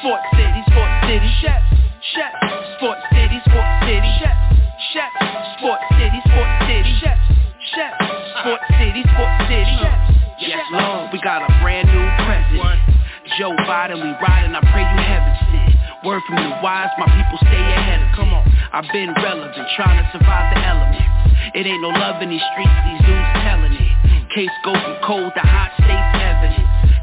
Sport City, chefs, Sport City, chefs, Sport City, chefs, Sport City, chefs. Yes, Lord, we got a brand new president, Joe Biden. We riding, I pray you heaven sent. Word from the wise, my people stay ahead of. Come on, I've been relevant, trying to survive the elements. It ain't no love in these streets, these dudes telling it. Case go from cold to hot, states evidence.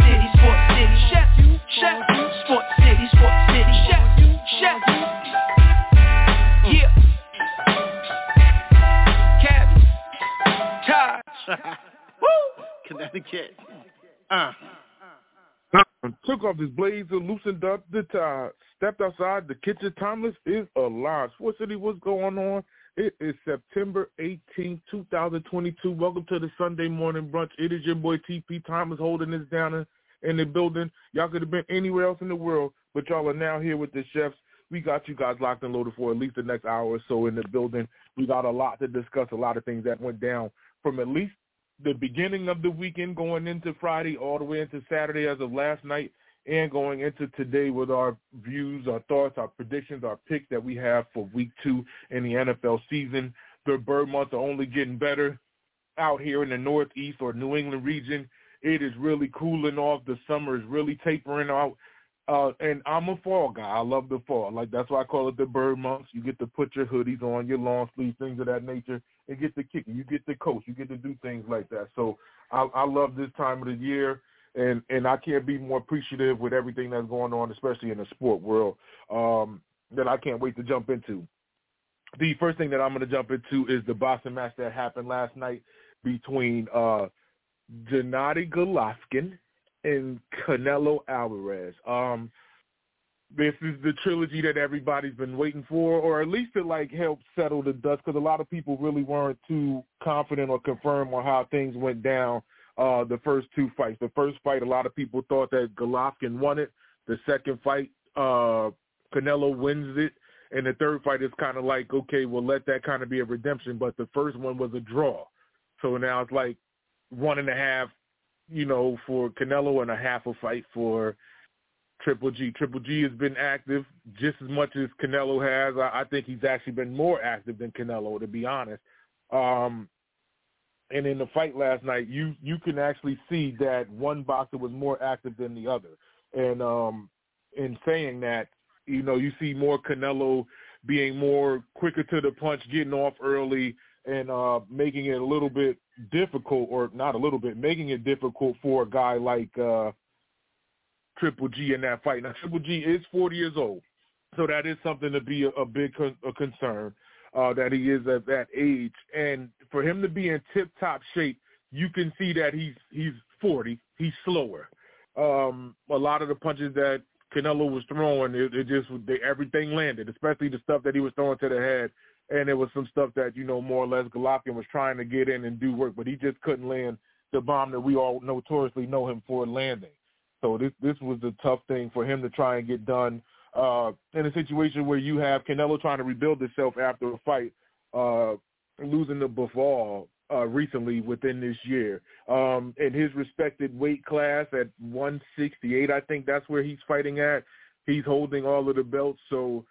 City Chefs, Sports City Chefs, Yeah. Cabby, Taj. Connecticut. Took off his blazer, loosened up the tie, stepped outside the kitchen. Timeless is alive. Sports City, what's going on? It is September 18, 2022. Welcome to the Sunday morning brunch. It is your boy TP. Timeless holding this down in the building. Y'all could have been anywhere else in the world, but y'all are now here with the chefs. We got you guys locked and loaded for at least the next hour or so in the building. We got a lot to discuss, a lot of things that went down from at least the beginning of the weekend going into Friday all the way into Saturday as of last night and going into today with our views, our thoughts, our predictions, our picks that we have for week 2 in the NFL season. The bird months are only getting better out here in the Northeast or New England region. It is really cooling off. The summer is really tapering out. And I'm a fall guy. I love the fall. Like, that's why I call it the bird months. You get to put your hoodies on, your long sleeves, things of that nature, and get to kick it. You get to coach. You get to do things like that. So I love this time of the year, and I can't be more appreciative with everything that's going on, especially in the sport world, that I can't wait to jump into. The first thing that I'm going to jump into is the boxing match that happened last night between Gennadiy Golovkin and Canelo Alvarez. This is the trilogy that everybody's been waiting for, or at least to like help settle the dust, because a lot of people really weren't too confident or confirmed on how things went down the first two fights. The first fight, a lot of people thought that Golovkin won it. The second fight, Canelo wins it. And the third fight is kind of like, okay, we'll let that kind of be a redemption. But the first one was a draw. So now it's like 1.5, you know, for Canelo and 1/2 a fight for Triple G. Triple G has been active just as much as Canelo has. I think he's actually been more active than Canelo, to be honest. And in the fight last night, you can actually see that one boxer was more active than the other. And in saying that, you know, you see more Canelo being more quicker to the punch, getting off early, and making it a little bit difficult, or not a little bit, making it difficult for a guy like Triple G in that fight. Now, Triple G is 40 years old, so that is something to be a big concern that he is at that age. And for him to be in tip-top shape, you can see that he's 40. He's slower. A lot of the punches that Canelo was throwing, everything landed, especially the stuff that he was throwing to the head. And it was some stuff that, you know, more or less Golovkin was trying to get in and do work, but he just couldn't land the bomb that we all notoriously know him for landing. So this was a tough thing for him to try and get done in a situation where you have Canelo trying to rebuild himself after a fight, losing to Bivol recently within this year. In his respected weight class at 168, I think that's where he's fighting at. He's holding all of the belts, so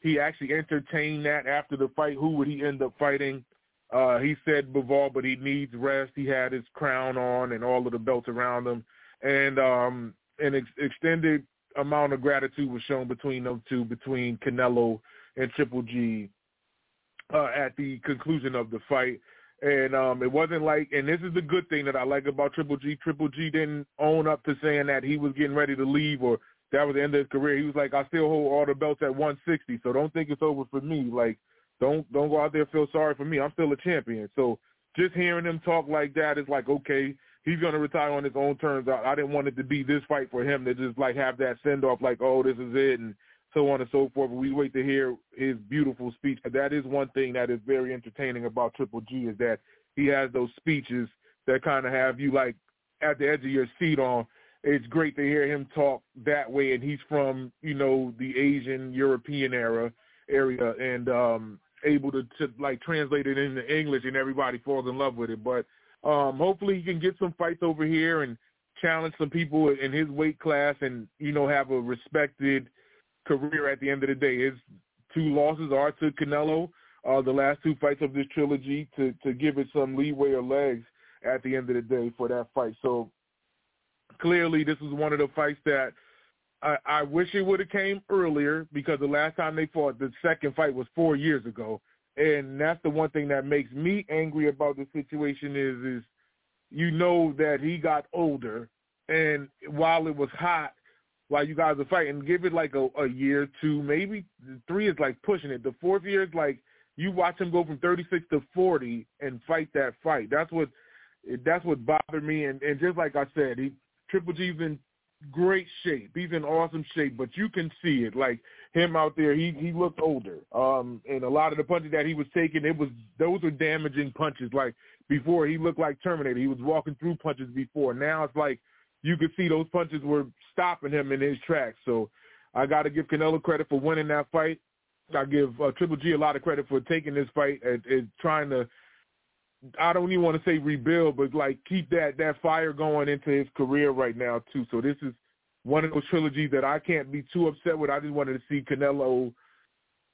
he actually entertained that after the fight. Who would he end up fighting? He said Bivol, but he needs rest. He had his crown on and all of the belts around him. And an extended amount of gratitude was shown between them two, between Canelo and Triple G at the conclusion of the fight. And it wasn't like, and this is the good thing that I like about Triple G. Triple G didn't own up to saying that he was getting ready to leave or that was the end of his career. He was like, I still hold all the belts at 160, so don't think it's over for me. Like, don't go out there and feel sorry for me. I'm still a champion. So just hearing him talk like that is like, okay, he's going to retire on his own terms. I didn't want it to be this fight for him to just, like, have that send-off like, oh, this is it, and so on and so forth. We wait to hear his beautiful speech. That is one thing that is very entertaining about Triple G is that he has those speeches that kind of have you like at the edge of your seat on. It's great to hear him talk that way. And he's from, you know, the Asian European area and able to like translate it into English and everybody falls in love with it. But hopefully he can get some fights over here and challenge some people in his weight class and, you know, have a respected career at the end of the day. His two losses are to Canelo, the last two fights of this trilogy, to give it some leeway or legs at the end of the day for that fight. So clearly this is one of the fights that I wish it would have came earlier because the last time they fought, the second fight was 4 years ago. And that's the one thing that makes me angry about the situation is you know that he got older, and while it was hot, while you guys are fighting, give it like a year, two, maybe three is like pushing it. The fourth year is like you watch him go from 36 to 40 and fight that fight. That's what bothered me. And just like I said, Triple G's in great shape. He's in awesome shape, but you can see it. Like him out there, he looked older. And a lot of the punches that he was taking, those were damaging punches. Like before, he looked like Terminator. He was walking through punches before. Now it's like, you could see those punches were stopping him in his tracks. So I got to give Canelo credit for winning that fight. I give Triple G a lot of credit for taking this fight and trying to, I don't even want to say rebuild, but like keep that fire going into his career right now too. So this is one of those trilogies that I can't be too upset with. I just wanted to see Canelo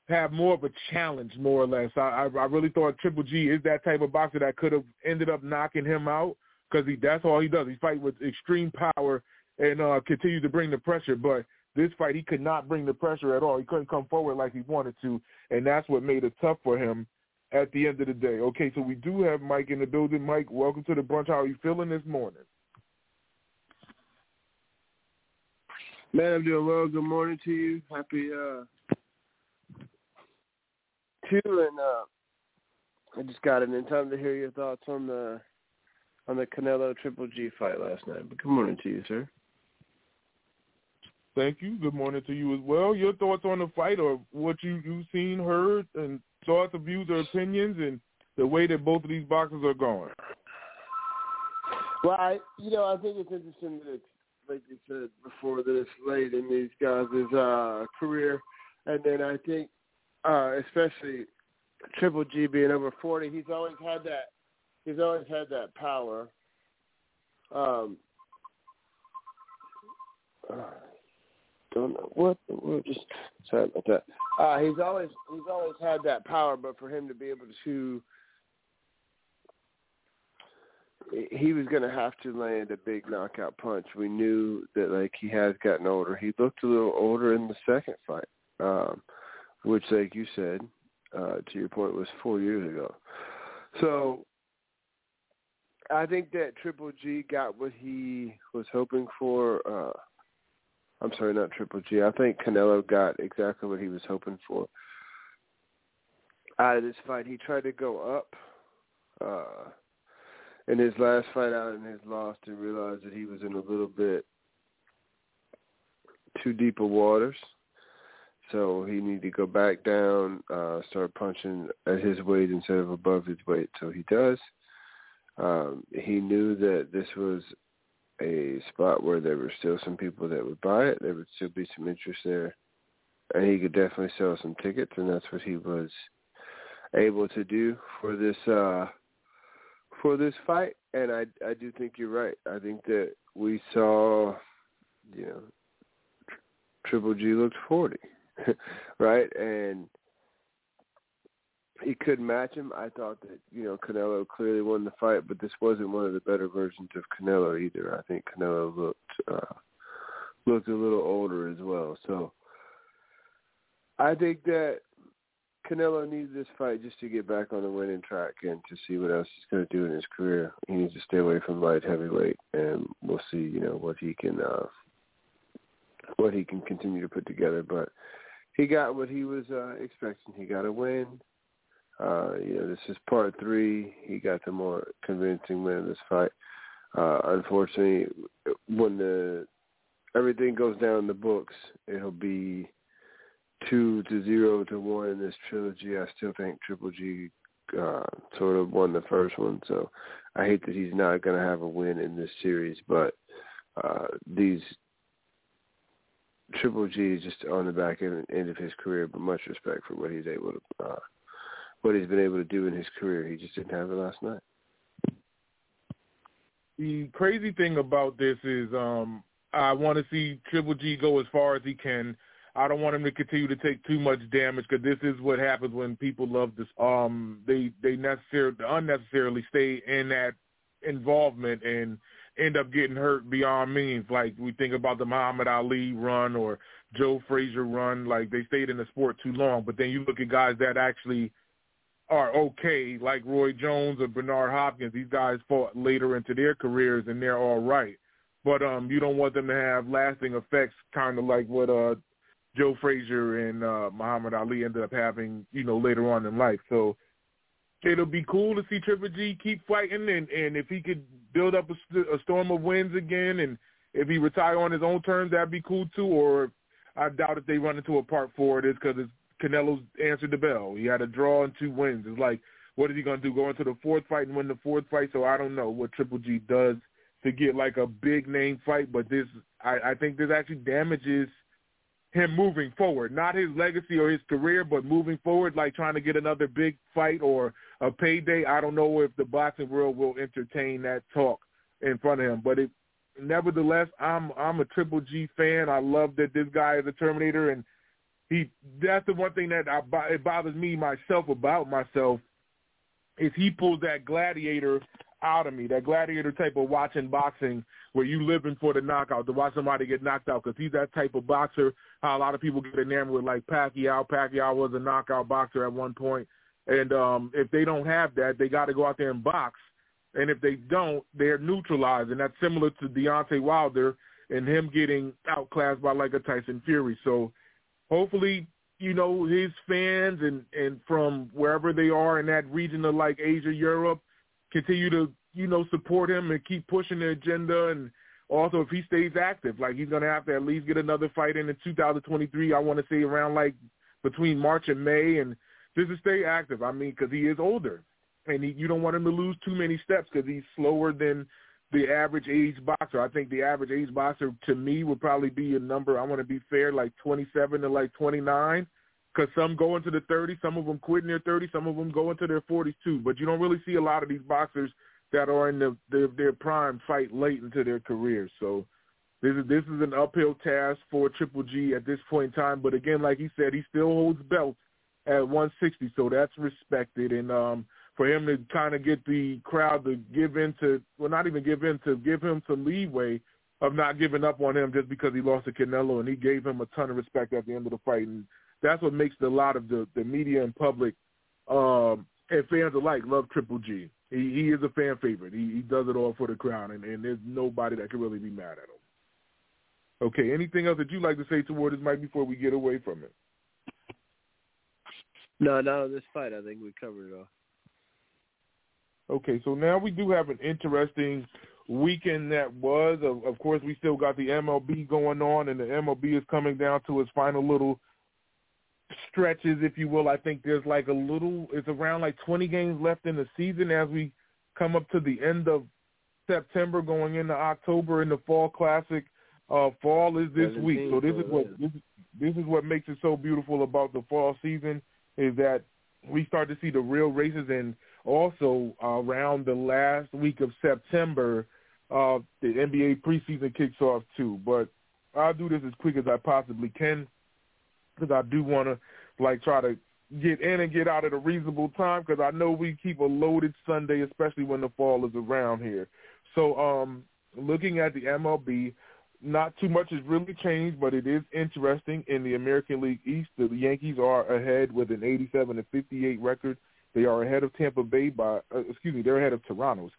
have more of a challenge, more or less. I really thought Triple G is that type of boxer that could have ended up knocking him out. Because that's all he does. He fights with extreme power and continues to bring the pressure. But this fight, he could not bring the pressure at all. He couldn't come forward like he wanted to, and that's what made it tough for him at the end of the day. Okay, so we do have Mike in the building. Mike, welcome to the brunch. How are you feeling this morning? Man, I'm doing well. Good morning to you. Happy chilling up. I just got it in time to hear your thoughts on the Canelo Triple G fight last night. But good morning to you, sir. Thank you. Good morning to you as well. Your thoughts on the fight or what you've seen, heard, and thoughts, views, or opinions, and the way that both of these boxers are going. Well, I think it's interesting that, like you said before, that it's late in these guys' career. And then I think especially Triple G being over 40, he's always had that power. Don't know what the word. Just sorry about that. He's always had that power, but for him to be able to, he was going to have to land a big knockout punch. We knew that like he has gotten older. He looked a little older in the second fight, which, like you said, to your point, was 4 years ago. So I think that Triple G got what he was hoping for. I'm sorry, not Triple G. I think Canelo got exactly what he was hoping for out of this fight. He tried to go up in his last fight out in his loss and realized that he was in a little bit too deep of waters. So he needed to go back down, start punching at his weight instead of above his weight. So he does. He knew that this was a spot where there were still some people that would buy it. There would still be some interest there. And he could definitely sell some tickets, and that's what he was able to do for this fight. And I do think you're right. I think that we saw, you know, Triple G looked 40, right? And he could match him. I thought that, you know, Canelo clearly won the fight, but this wasn't one of the better versions of Canelo either. I think Canelo looked a little older as well. So I think that Canelo needs this fight just to get back on the winning track and to see what else he's going to do in his career. He needs to stay away from light heavyweight, and we'll see, you know, what he can continue to put together. But he got what he was expecting. He got a win. You know, this is part three. He got the more convincing win in this fight. Unfortunately, when everything goes down in the books, it'll be 2-0-1 in this trilogy. I still think Triple G sort of won the first one, so I hate that he's not going to have a win in this series, but these Triple G is just on the back end of his career, but much respect for what he's able to, what he's been able to do in his career. He just didn't have it last night. The crazy thing about this is I want to see Triple G go as far as he can. I don't want him to continue to take too much damage, because this is what happens when people love this. They unnecessarily stay in that involvement and end up getting hurt beyond means. Like we think about the Muhammad Ali run or Joe Frazier run. Like they stayed in the sport too long. But then you look at guys that actually are okay, like Roy Jones or Bernard Hopkins. These guys fought later into their careers and they're all right. But you don't want them to have lasting effects, kind of like what Joe Frazier and Muhammad Ali ended up having, you know, later on in life. So it'll be cool to see Triple G keep fighting, and if he could build up a storm of wins again, and if he retire on his own terms, that'd be cool too. Or I doubt if they run into a part four of this, because Canelo's answered the bell. He had a draw and 2 wins. It's like, what is he going to do, go into the fourth fight and win the fourth fight? So I don't know what Triple G does to get like a big name fight, but this, I think this actually damages him moving forward, not his legacy or his career, but moving forward, like trying to get another big fight or a payday. I don't know if the boxing world will entertain that talk in front of him, but it, nevertheless, I'm a Triple G fan. I love that this guy is a Terminator, and that's the one thing that it bothers me about myself is he pulls that gladiator out of me, that gladiator type of watching boxing where you living for the knockout, to watch somebody get knocked out, because he's that type of boxer. How a lot of people get enamored with, like Pacquiao. Pacquiao was a knockout boxer at one point, and if they don't have that, they got to go out there and box, and if they don't, they're neutralized, and that's similar to Deontay Wilder and him getting outclassed by like a Tyson Fury. So hopefully, you know, his fans and from wherever they are in that region of like Asia, Europe, continue to, you know, support him and keep pushing the agenda. And also, if he stays active, like he's going to have to at least get another fight in 2023, I want to say around like between March and May, and just to stay active. I mean, because he is older, and you don't want him to lose too many steps, because he's slower than the average age boxer. I think the average age boxer, to me, would probably be a number, I want to be fair, like 27 to like 29, because some go into the 30s, some of them quit in their 30s, some of them go into their 40s too. But you don't really see a lot of these boxers that are in their prime fight late into their careers. So this is an uphill task for Triple G at this point in time. But again, like he said, he still holds belts at 160, so that's respected. And for him to kind of get the crowd to give him some leeway of not giving up on him just because he lost to Canelo, and he gave him a ton of respect at the end of the fight. And that's what makes a lot of the media and public and fans alike love Triple G. He is a fan favorite. He does it all for the crowd, and there's nobody that can really be mad at him. Okay, anything else that you'd like to say toward this, Mike, before we get away from it? No, not on this fight. I think we covered it all. Okay, so now we do have an interesting weekend that was. Of course, we still got the MLB going on, and the MLB is coming down to its final little stretches, if you will. I think there's like it's around like 20 games left in the season as we come up to the end of September, going into October, in the Fall Classic. Fall is this week, so this is what makes it so beautiful about the fall season, is that we start to see the real races. And also around the last week of September, the NBA preseason kicks off too. But I'll do this as quick as I possibly can, because I do want to like try to get in and get out at a reasonable time, because I know we keep a loaded Sunday, especially when the fall is around here. So looking at the MLB, Not too much has really changed, but it is interesting. In the American League East, the Yankees are ahead with an 87-58 record. They are ahead of Tampa Bay by, they're ahead of Toronto,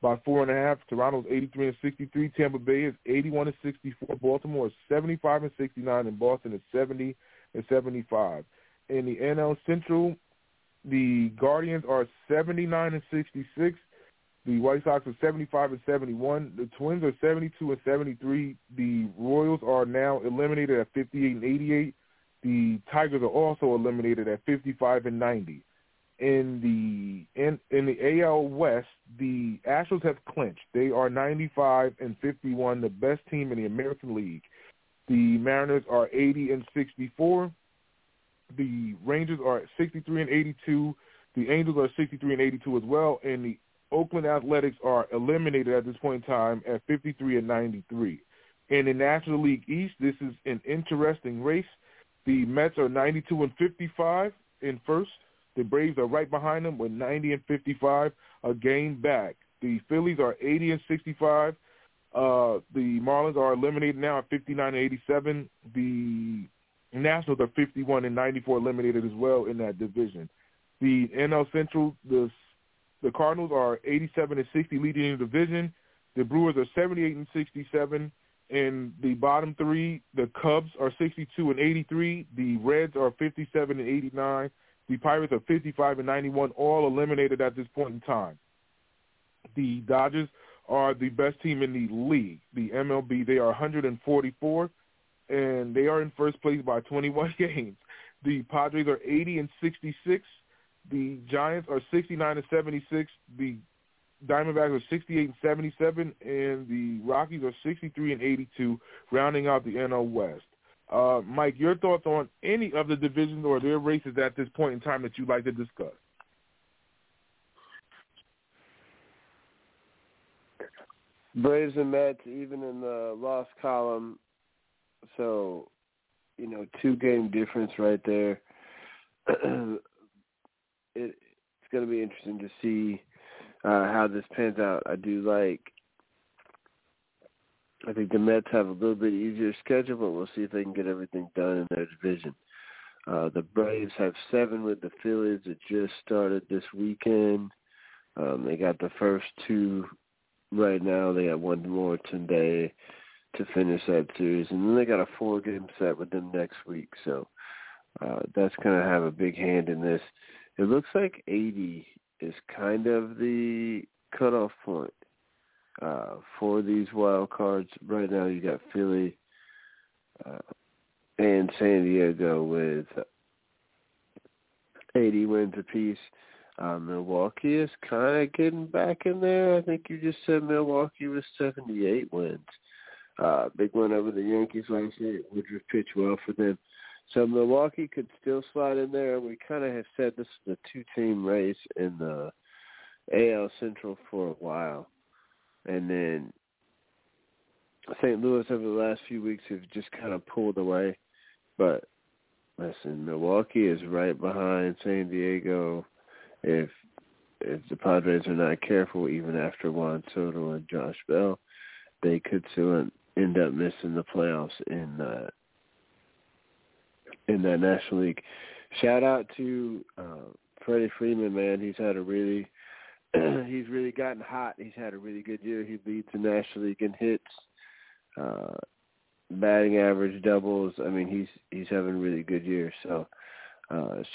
by 4.5. Toronto's 83-63. Tampa Bay is 81-64. Baltimore is 75-69, and Boston is 70-75. In the NL Central, the Guardians are 79-66. The White Sox are 75-71. The Twins are 72-73. The Royals are now eliminated at 58-88. The Tigers are also eliminated at 55-90. In the AL West, the Astros have clinched. They are 95-51, the best team in the American League. The Mariners are 80-64. The Rangers are 63-82. The Angels are 63-82 as well. And the Oakland Athletics are eliminated at this point in time at 53-93. In the National League East, this is an interesting race. The Mets are 92-55 in first. The Braves are right behind them with 90-55, a game back. The Phillies are 80-65. The Marlins are eliminated now at 59-87. The Nationals are 51-94, eliminated as well in that division. The NL Central, the Cardinals are 87-60, leading the division. The Brewers are 78-67. In the bottom three, the Cubs are 62-83. The Reds are 57-89. The Pirates are 55-91, all eliminated at this point in time. The Dodgers are the best team in the league, the MLB. They are 144, and they are in first place by 21 games. The Padres are 80-66. The Giants are 69-76. The Diamondbacks are 68-77, and the Rockies are 63-82, rounding out the NL West. Mike, your thoughts on any of the divisions or their races at this point in time that you'd like to discuss? Braves and Mets, even in the loss column, so, you know, 2-game difference right there. It's going to be interesting to see how this pans out. I think the Mets have a little bit easier schedule, but we'll see if they can get everything done in their division. The Braves have 7 with the Phillies that just started this weekend. They got the first 2 right now. They got one more today to finish that series. And then they got a 4-game set with them next week. So that's going to have a big hand in this. It looks like 80 is kind of the cutoff point. For these wild cards right now, you got Philly and San Diego with 80 wins apiece. Milwaukee is kind of getting back in there. I think you just said Milwaukee was 78 wins. Big win over the Yankees last night, which would pitch well for them. So Milwaukee could still slide in there. We kind of have said this is a 2-team race in the AL Central for a while. And then St. Louis over the last few weeks have just kind of pulled away. But, listen, Milwaukee is right behind San Diego if the Padres are not careful, even after Juan Soto and Josh Bell. They could still end up missing the playoffs in that National League. Shout out to Freddie Freeman, man. He's really gotten hot. He's had a really good year. He leads the National League in hits, batting average, doubles. I mean, he's having a really good year. So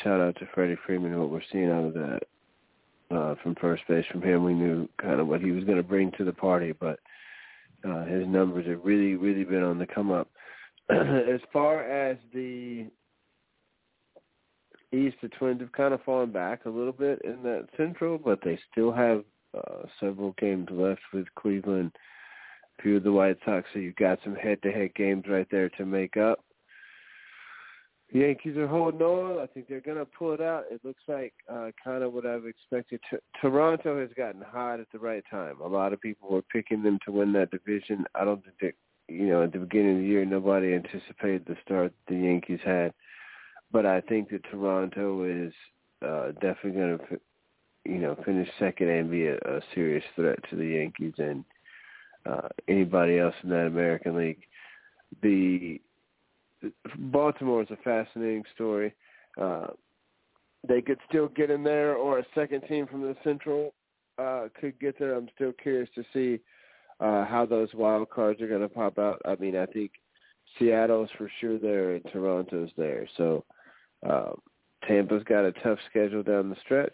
shout out to Freddie Freeman and what we're seeing out of that from first base from him. We knew kind of what he was going to bring to the party, but his numbers have really, really been on the come up. As far as the East, the Twins have kind of fallen back a little bit in that Central, but they still have several games left with Cleveland, a few of the White Sox, so you've got some head-to-head games right there to make up. The Yankees are holding on. I think they're going to pull it out. It looks like kind of what I've expected. Toronto has gotten hot at the right time. A lot of people were picking them to win that division. I don't think that, you know, at the beginning of the year, nobody anticipated the start the Yankees had. But I think that Toronto is definitely going to, finish second and be a serious threat to the Yankees. And anybody else in that American League. The Baltimore is a fascinating story. They could still get in there, or a second team from the Central could get there. I'm still curious to see how those wild cards are going to pop out. I mean, I think Seattle's for sure there and Toronto's there. So Tampa's got a tough schedule down the stretch.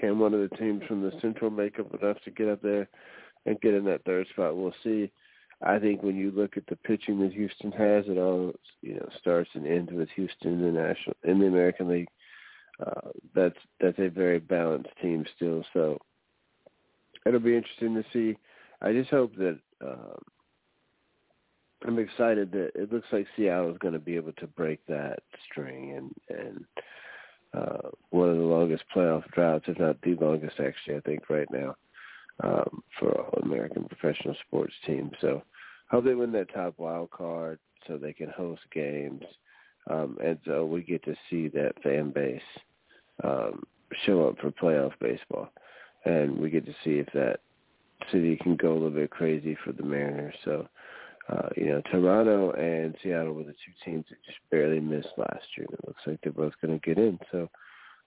Can one of the teams from the Central make up enough to get up there and get in that third spot? We'll see. I think when you look at the pitching that Houston has, it all starts and ends with Houston in the American League. That's a very balanced team still. So it'll be interesting to see. I just hope that I'm excited that it looks like Seattle is going to be able to break that string and one of the longest playoff droughts, if not the longest, actually, I think right now. For all American professional sports teams. So I hope they win that top wild card so they can host games. And so we get to see that fan base show up for playoff baseball. And we get to see if that city can go a little bit crazy for the Mariners. So, Toronto and Seattle were the two teams that just barely missed last year. It looks like they're both going to get in. So,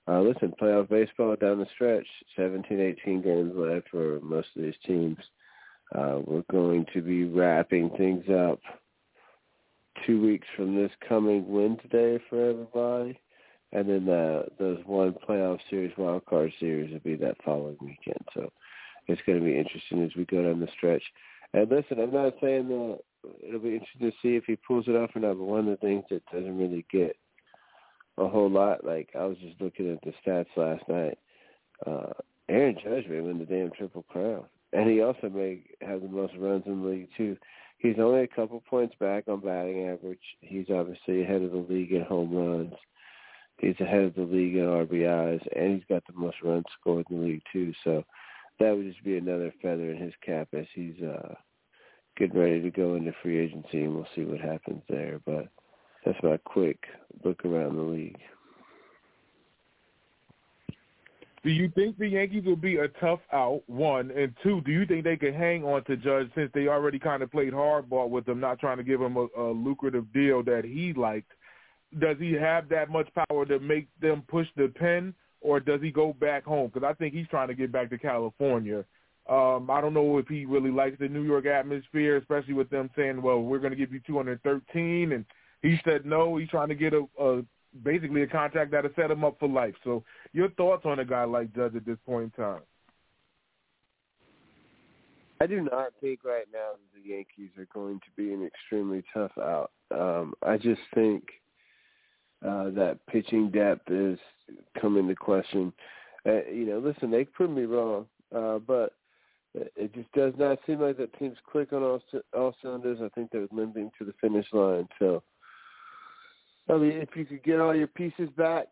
listen, playoff baseball down the stretch, 17, 18 games left for most of these teams. We're going to be wrapping things up 2 weeks from this coming Wednesday for everybody. And then those one playoff series, wild card series, will be that following weekend. So it's going to be interesting as we go down the stretch. And listen, I'm not saying that it'll be interesting to see if he pulls it off or not, but one of the things that doesn't really get a whole lot. Like, I was just looking at the stats last night. Aaron Judge may win the damn Triple Crown. And he also may have the most runs in the league, too. He's only a couple points back on batting average. He's obviously ahead of the league in home runs. He's ahead of the league in RBIs. And he's got the most runs scored in the league, too. So that would just be another feather in his cap as he's getting ready to go into free agency, and we'll see what happens there. But that's my quick look around the league. Do you think the Yankees will be a tough out, one? And two, do you think they can hang on to Judge since they already kind of played hardball with him, not trying to give him a lucrative deal that he liked? Does he have that much power to make them push the pen, or does he go back home? Because I think he's trying to get back to California. I don't know if he really likes the New York atmosphere, especially with them saying, well, we're going to give you 213, and he said no. He's trying to get basically a contract that'll set him up for life. So your thoughts on a guy like Judge at this point in time? I do not think right now that the Yankees are going to be an extremely tough out. I just think that pitching depth is coming into question. Listen, they could be wrong, but it just does not seem like that team's quick on all cylinders. I think they're limping to the finish line. So, I mean, if you could get all your pieces back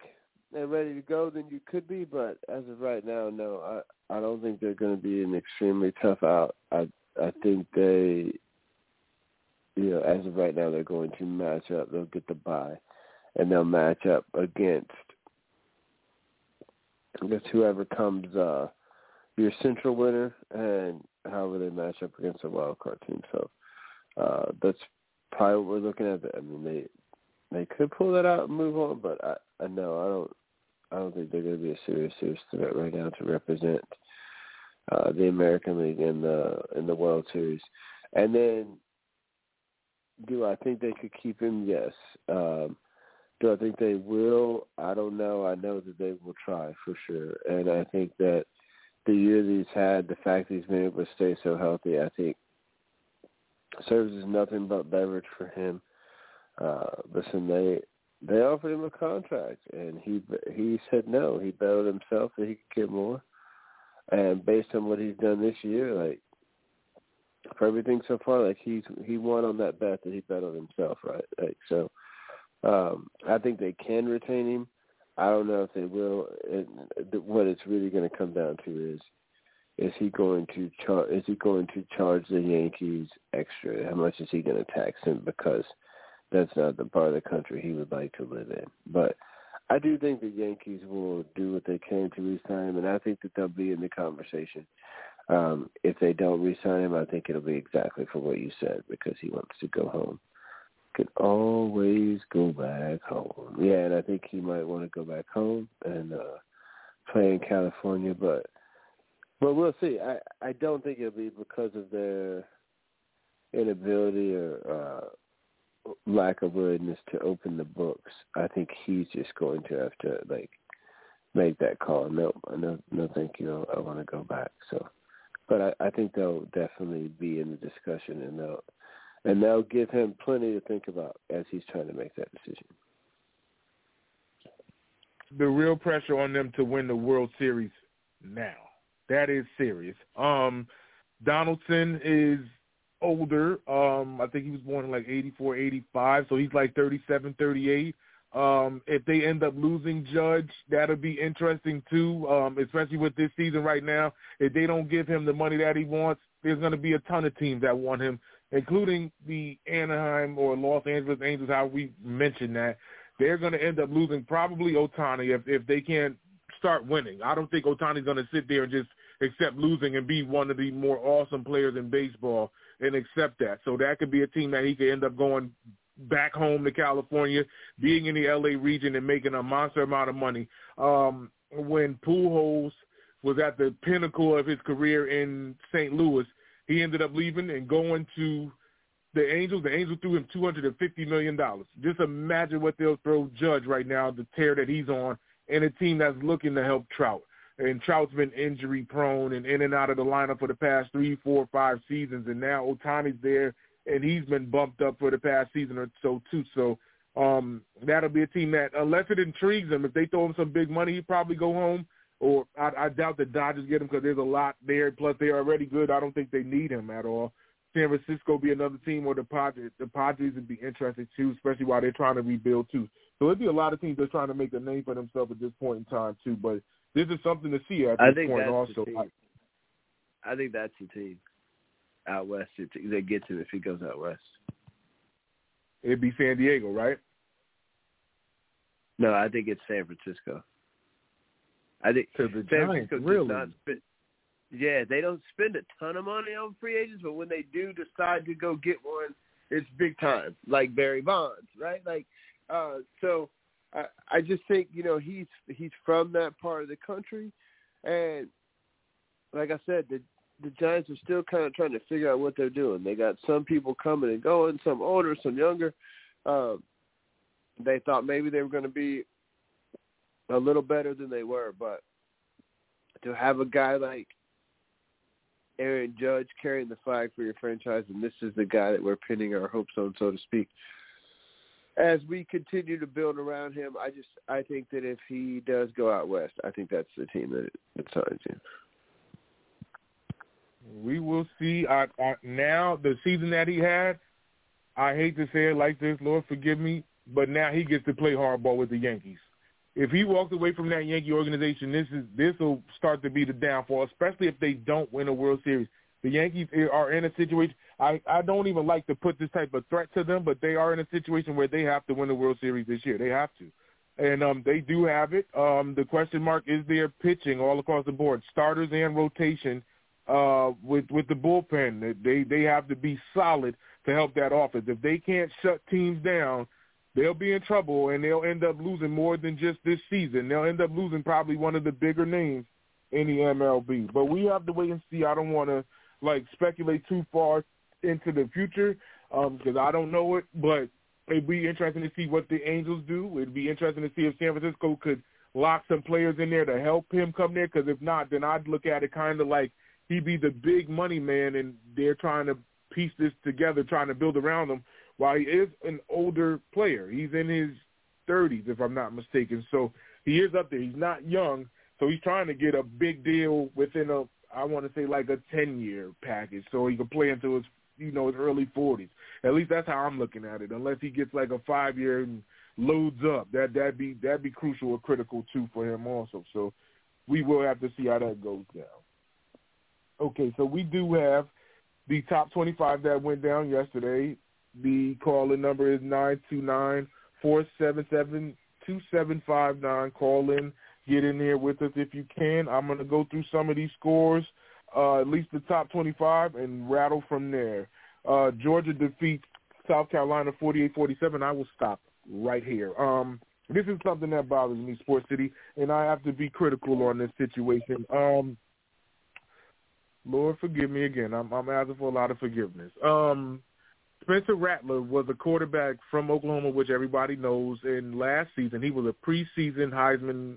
and ready to go, then you could be. But as of right now, no, I don't think they're going to be an extremely tough out. I think they, as of right now, they're going to match up. They'll get the bye, and they'll match up against, whoever comes your central winner and however they match up against a wild card team. So that's probably what we're looking at. I mean, they could pull that out and move on, but I don't think they're going to be a serious threat right now to represent the American League in the World Series. And then, do I think they could keep him? Yes. Do I think they will? I don't know. I know that they will try for sure, and I think that the year that he's had, the fact that he's been able to stay so healthy, I think serves as nothing but leverage for him. Listen, they offered him a contract, and he said no. He bailed himself that he could get more. And based on what he's done this year, like, for everything so far, like, he won on that bet that he bet on himself, right? Like, so I think they can retain him. I don't know if they will. And what it's really going to come down to is he going to charge the Yankees extra? How much is he going to tax him? Because that's not the part of the country he would like to live in. But I do think the Yankees will do what they can to resign him, and I think that they'll be in the conversation. If they don't re-sign him, I think it'll be exactly for what you said, because he wants to go home. Can always go back home. Yeah, and I think he might want to go back home and play in California, but we'll see. I don't think it'll be because of their inability or lack of willingness to open the books. I think he's just going to have to make that call. No, thank you. I want to go back. So, but I think they'll definitely be in the discussion, and they'll give him plenty to think about as he's trying to make that decision. The real pressure on them to win the World Series now. That is serious. Donaldson is older. I think he was born in 84, 85, so he's 37, 38. If they end up losing Judge, that'll be interesting too, especially with this season right now. If they don't give him the money that he wants, there's going to be a ton of teams that want him, including the Anaheim or Los Angeles Angels, how we mentioned that. They're going to end up losing probably Ohtani if they can't start winning. I don't think Ohtani's going to sit there and just accept losing and be one of the more awesome players in baseball and accept that. So that could be a team that he could end up going back home to California, being in the L.A. region and making a monster amount of money. When Pujols was at the pinnacle of his career in St. Louis, he ended up leaving and going to the Angels. The Angels threw him $250 million. Just imagine what they'll throw Judge right now, the tear that he's on, and a team that's looking to help Trout. And Trout's been injury-prone and in and out of the lineup for the past 3, 4, 5 seasons, and now Ohtani's there, and he's been bumped up for the past season or so, too. So that'll be a team that, unless it intrigues him, if they throw him some big money, he'd probably go home. Or I doubt the Dodgers get him because there's a lot there. Plus, they're already good. I don't think they need him at all. San Francisco be another team, or the Padres. The Padres would be interested, too, especially while they're trying to rebuild, too. So it'd be a lot of teams that are trying to make a name for themselves at this point in time, too. But this is something to see at this point also. I think that's the team out west. They get to it if he goes out west. It'd be San Diego, right? No, I think it's San Francisco. I think the San Francisco does really not spend. Yeah, they don't spend a ton of money on free agents, but when they do decide to go get one, it's big time, like Barry Bonds, right? So I just think, he's from that part of the country, and like I said, the Giants are still kind of trying to figure out what they're doing. They got some people coming and going, some older, some younger. They thought maybe they were going to be a little better than they were, but to have a guy like Aaron Judge carrying the flag for your franchise, and this is the guy that we're pinning our hopes on, so to speak, as we continue to build around him, I think that if he does go out west, I think that's the team that signs him. We will see. Now, the season that he had, I hate to say it like this, Lord forgive me, but now he gets to play hardball with the Yankees. If he walks away from that Yankee organization, this will start to be the downfall, especially if they don't win a World Series. The Yankees are in a situation – I don't even like to put this type of threat to them, but they are in a situation where they have to win the World Series this year. They have to. And they do have it. The question mark is their pitching all across the board, starters and rotation with the bullpen. They have to be solid to help that offense. If they can't shut teams down, they'll be in trouble, and they'll end up losing more than just this season. They'll end up losing probably one of the bigger names in the MLB. But we have to wait and see. I don't want to, speculate too far into the future because I don't know it. But it'd be interesting to see what the Angels do. It'd be interesting to see if San Francisco could lock some players in there to help him come there, because if not, then I'd look at it kind of like he'd be the big money man, and they're trying to piece this together, trying to build around him. While he is an older player, he's in his 30s, if I'm not mistaken. So he is up there. He's not young, so he's trying to get a big deal within a, I want to say, a 10-year package, so he can play until his, his early 40s. At least that's how I'm looking at it. Unless he gets a 5-year and loads up, that'd be crucial or critical too for him also. So we will have to see how that goes down. Okay, so we do have the top 25 that went down yesterday. The call-in number is 929-477-2759. Call in. Get in here with us if you can. I'm going to go through some of these scores. at least the top 25, and rattle from there. Georgia defeats South Carolina 48-47. I will stop right here. This is something that bothers me, Sports City, and I have to be critical on this situation. Lord, forgive me again. I'm asking for a lot of forgiveness. Spencer Rattler was a quarterback from Oklahoma, which everybody knows, and last season he was a preseason Heisman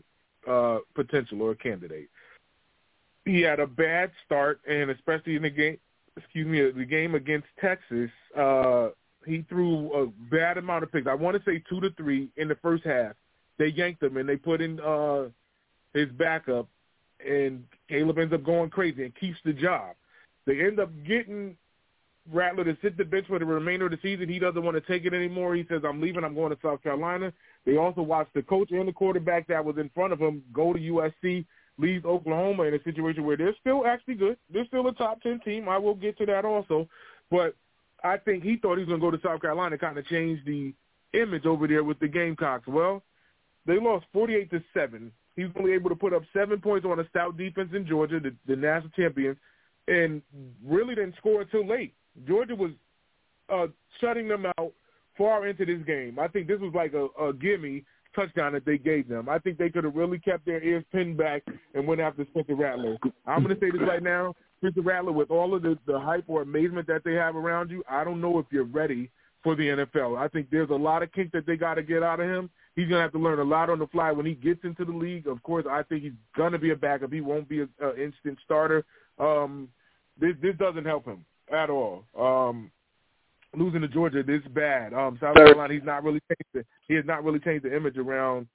potential or candidate. He had a bad start, and especially in the game, the game against Texas, he threw a bad amount of picks. I want to say 2 to 3 in the first half. They yanked him, and they put in his backup, and Caleb ends up going crazy and keeps the job. They end up getting Rattler to sit the bench for the remainder of the season. He doesn't want to take it anymore. He says, I'm leaving. I'm going to South Carolina. They also watched the coach and the quarterback that was in front of him go to USC, leave Oklahoma in a situation where they're still actually good. They're still a top 10 team. I will get to that also. But I think he thought he was going to go to South Carolina, kind of change the image over there with the Gamecocks. Well, they lost 48-7. He was only able to put up 7 points on a stout defense in Georgia, the national champions, and really didn't score until late. Georgia was shutting them out far into this game. I think this was like a gimme touchdown that they gave them. I think they could have really kept their ears pinned back and went after Spencer Rattler. I'm going to say this right now. Spencer Rattler, with all of the hype or amazement that they have around you, I don't know if you're ready for the NFL. I think there's a lot of kink that they got to get out of him. He's going to have to learn a lot on the fly when he gets into the league. Of course, I think he's going to be a backup. He won't be an instant starter. This doesn't help him at all. Losing to Georgia this bad. South Carolina, he has not really changed the image around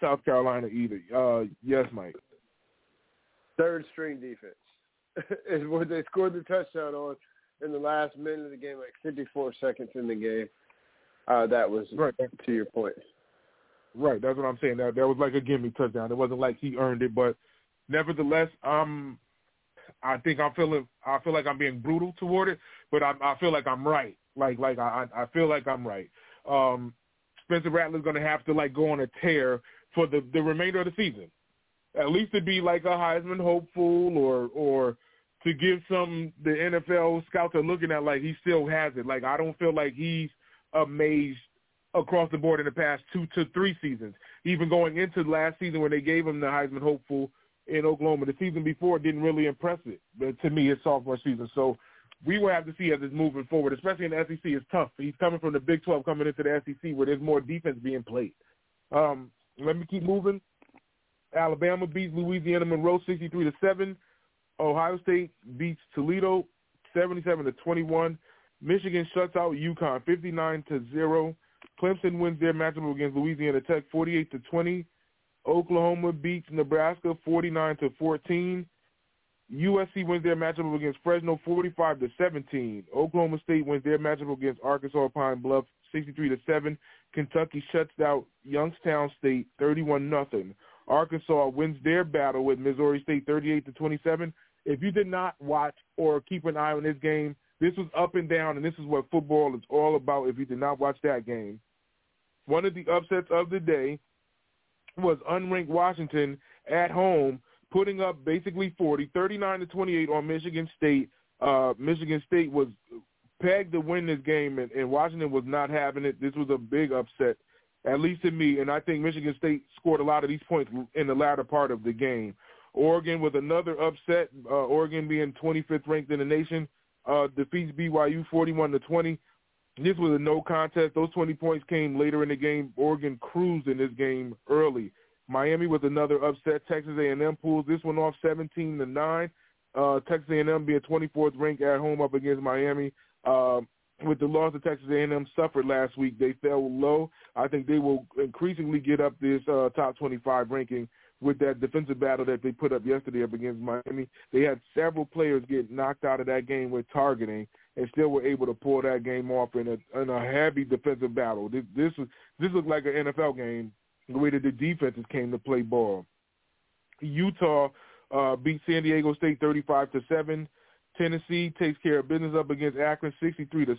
South Carolina either. Yes, Mike. Third string defense is what they scored the touchdown on in the last minute of the game, like 54 seconds in the game. That was right to your point. Right, that's what I'm saying. That was like a gimme touchdown. It wasn't like he earned it, but nevertheless, I think I feel like I'm being brutal toward it, but I feel like I'm right. I feel like I'm right. Spencer Rattler's going to have to go on a tear for the remainder of the season. At least to be like a Heisman hopeful, or to give the NFL scouts are looking at he still has it. I don't feel like he's amazed across the board in the past 2 to 3 seasons. Even going into last season when they gave him the Heisman hopeful in Oklahoma, the season before didn't really impress it, but to me, his sophomore season. So we will have to see as it's moving forward, especially in the SEC. It's tough. He's coming from the Big 12, coming into the SEC where there's more defense being played. Let me keep moving. Alabama beats Louisiana Monroe 63-7. Ohio State beats Toledo 77-21. Michigan shuts out UConn 59-0. Clemson wins their matchup against Louisiana Tech 48-20. Oklahoma beats Nebraska 49-14. USC wins their matchup against Fresno 45-17. Oklahoma State wins their matchup against Arkansas Pine Bluff 63-7. Kentucky shuts out Youngstown State 31-0. Arkansas wins their battle with Missouri State 38-27. If you did not watch or keep an eye on this game, this was up and down, and this is what football is all about if you did not watch that game. One of the upsets of the day was unranked Washington at home, putting up basically 40, 39-28 on Michigan State. Michigan State was pegged to win this game, and Washington was not having it. This was a big upset, at least to me, and I think Michigan State scored a lot of these points in the latter part of the game. Oregon with another upset, Oregon being 25th ranked in the nation, defeats BYU 41-20. This was a no contest. Those 20 points came later in the game. Oregon cruised in this game early. Miami with another upset. Texas A&M pulls this one off 17-9. Texas A&M being 24th ranked at home up against Miami. With the loss of Texas A&M suffered last week, they fell low. I think they will increasingly get up this top 25 ranking with that defensive battle that they put up yesterday up against Miami. They had several players get knocked out of that game with targeting, and still were able to pull that game off in a heavy defensive battle. This looked like an NFL game, the way that the defenses came to play ball. Utah beat San Diego State 35-7. Tennessee takes care of business up against Akron 63-6.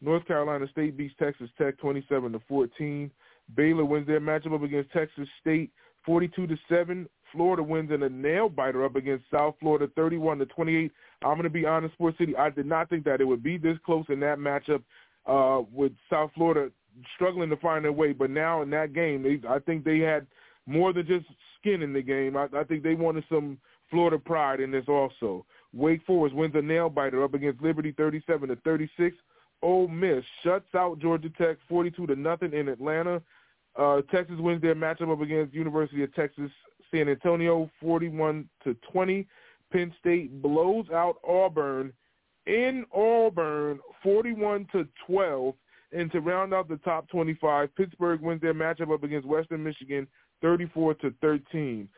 North Carolina State beats Texas Tech 27-14. Baylor wins their matchup up against Texas State 42-7. Florida wins in a nail-biter up against South Florida, 31-28. I'm going to be honest, Sports City, I did not think that it would be this close in that matchup with South Florida struggling to find their way. But now in that game, I think they had more than just skin in the game. I think they wanted some Florida pride in this also. Wake Forest wins a nail-biter up against Liberty, 37-36. Ole Miss shuts out Georgia Tech, 42-0 in Atlanta. Texas wins their matchup up against University of Texas San Antonio, 41-20. Penn State blows out Auburn in Auburn, 41-12. And to round out the top 25, Pittsburgh wins their matchup up against Western Michigan, 34-13.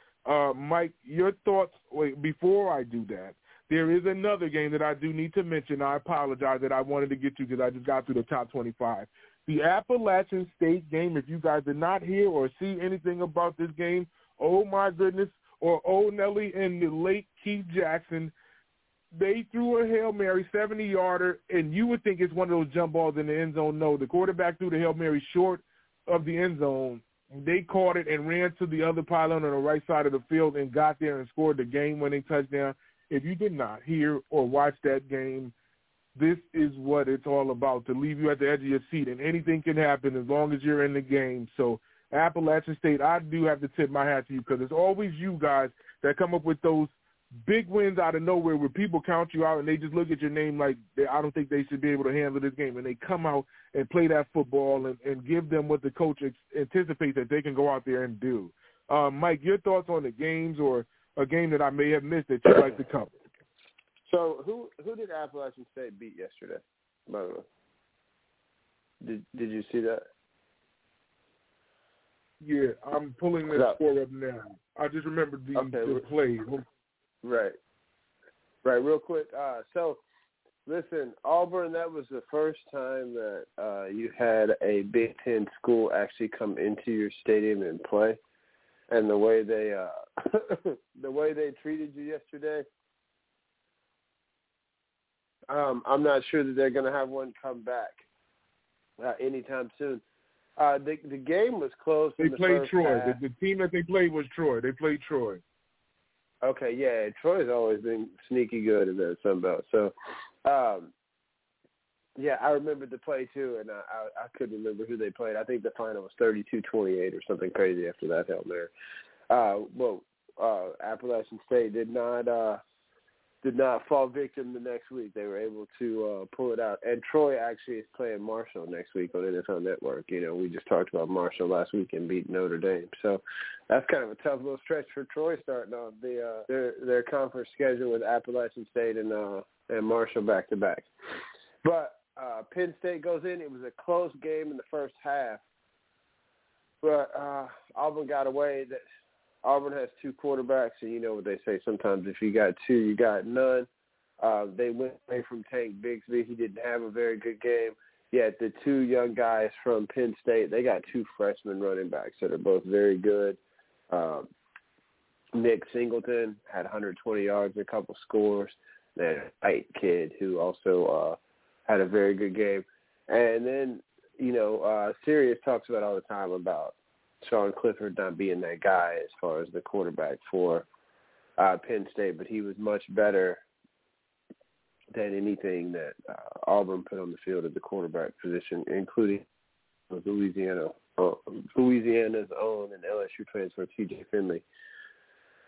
Mike, your thoughts? Wait, before I do that, there is another game that I do need to mention. I apologize that I wanted to get to because I just got through the top 25. The Appalachian State game, if you guys did not hear or see anything about this game, oh, my goodness, or oh, Nelly and the late Keith Jackson, they threw a Hail Mary 70-yarder, and you would think it's one of those jump balls in the end zone. No, the quarterback threw the Hail Mary short of the end zone. They caught it and ran to the other pylon on the right side of the field and got there and scored the game-winning touchdown. If you did not hear or watch that game, this is what it's all about, to leave you at the edge of your seat, and anything can happen as long as you're in the game. So Appalachian State, I do have to tip my hat to you because it's always you guys that come up with those big wins out of nowhere where people count you out and they just look at your name like, I don't think they should be able to handle this game. And they come out and play that football and give them what the coach anticipates that they can go out there and do. Mike, your thoughts on the games or a game that I may have missed that you'd like to cover? So who did Appalachian State beat yesterday, by the way? Did you see that? Yeah, I'm pulling this score up now. I just remembered the play. Right, real quick. So, listen, Auburn, that was the first time that you had a Big Ten school actually come into your stadium and play. And the way they treated you yesterday, I'm not sure that they're going to have one come back anytime soon. The game was close. They played Troy. The team that they played was Troy. They played Troy. Okay, yeah, Troy's always been sneaky good in the Sun Belt. So, yeah, I remembered the play too, and I couldn't remember who they played. I think the final was 32-28 or something crazy after that Hail Mary. Appalachian State did not fall victim the next week. They were able to pull it out. And Troy actually is playing Marshall next week on NFL Network. You know, we just talked about Marshall last week and beat Notre Dame. So that's kind of a tough little stretch for Troy starting off their conference schedule with Appalachian State and Marshall back-to-back. But Penn State goes in. It was a close game in the first half. But Auburn got away. Auburn has two quarterbacks, and you know what they say. Sometimes if you got two, you got none. They went away from Tank Bigsby. He didn't have a very good game. Yet the two young guys from Penn State, they got two freshmen running backs that are both very good. Nick Singleton had 120 yards, a couple scores. Then White kid who also had a very good game. And then, you know, Sirius talks about all the time about Sean Clifford not being that guy as far as the quarterback for Penn State, but he was much better than anything that Auburn put on the field at the quarterback position, including Louisiana's own and LSU transfer T.J. Finley.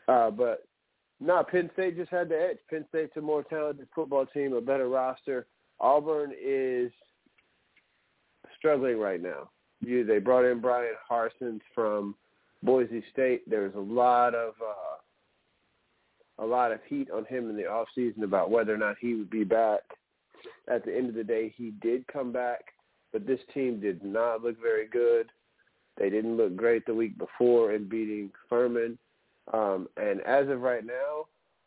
Penn State just had the edge. Penn State's a more talented football team, a better roster. Auburn is struggling right now. They brought in Brian Harsin from Boise State. There's a lot of heat on him in the offseason about whether or not he would be back. At the end of the day, he did come back, but this team did not look very good. They didn't look great the week before in beating Furman. And as of right now,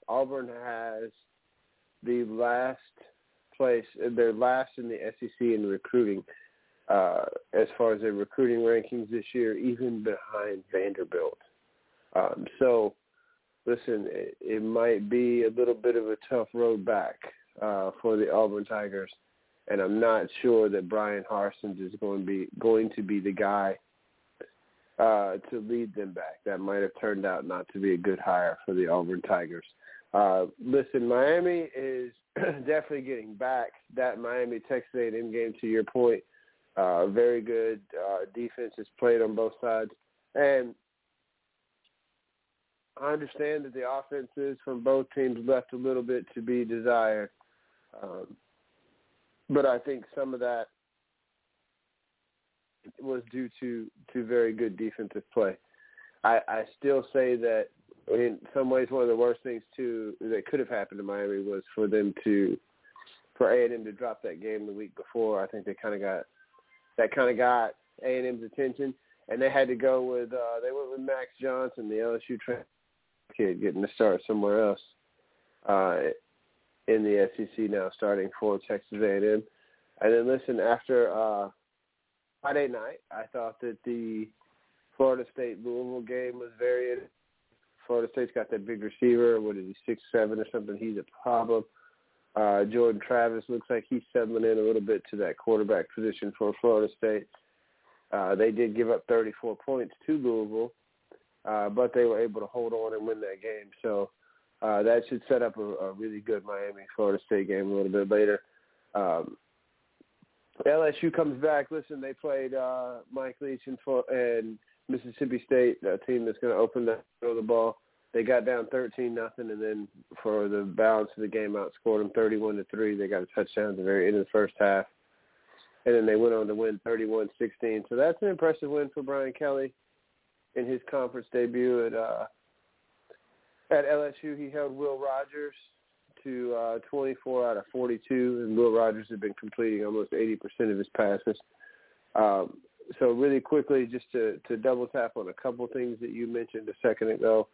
Auburn has they're last in the SEC in recruiting. As far as their recruiting rankings this year, even behind Vanderbilt. So, listen, it might be a little bit of a tough road back for the Auburn Tigers, and I'm not sure that Brian Harsin is going to be the guy to lead them back. That might have turned out not to be a good hire for the Auburn Tigers. Listen, Miami is definitely getting back. That Miami-Texas A&M game, to your point, very good defense is played on both sides. And I understand that the offenses from both teams left a little bit to be desired. But I think some of that was due to very good defensive play. I still say that in some ways one of the worst things too that could have happened to Miami was for A&M to drop that game the week before. I think they kind of got A&M's attention, and they had to go with they went with Max Johnson, the LSU kid, getting the start somewhere else in the SEC now, starting for Texas A&M. And then listen, after Friday night, I thought that the Florida State-Louisville game was very – Florida State's got that big receiver. What is he, 6'7" or something? He's a problem. Jordan Travis looks like he's settling in a little bit to that quarterback position for Florida State. They did give up 34 points to Louisville, but they were able to hold on and win that game. So that should set up a really good Miami-Florida State game a little bit later. LSU comes back. Listen, they played Mike Leach and Mississippi State, a team that's going to open the throw the ball. They got down 13-0, and then for the balance of the game, outscored them 31-3. They got a touchdown at the very end of the first half, and then they went on to win 31-16. So that's an impressive win for Brian Kelly in his conference debut at LSU. He held Will Rogers to 24 out of 42, and Will Rogers had been completing almost 80% of his passes. So really quickly, just to double tap on a couple things that you mentioned a second ago.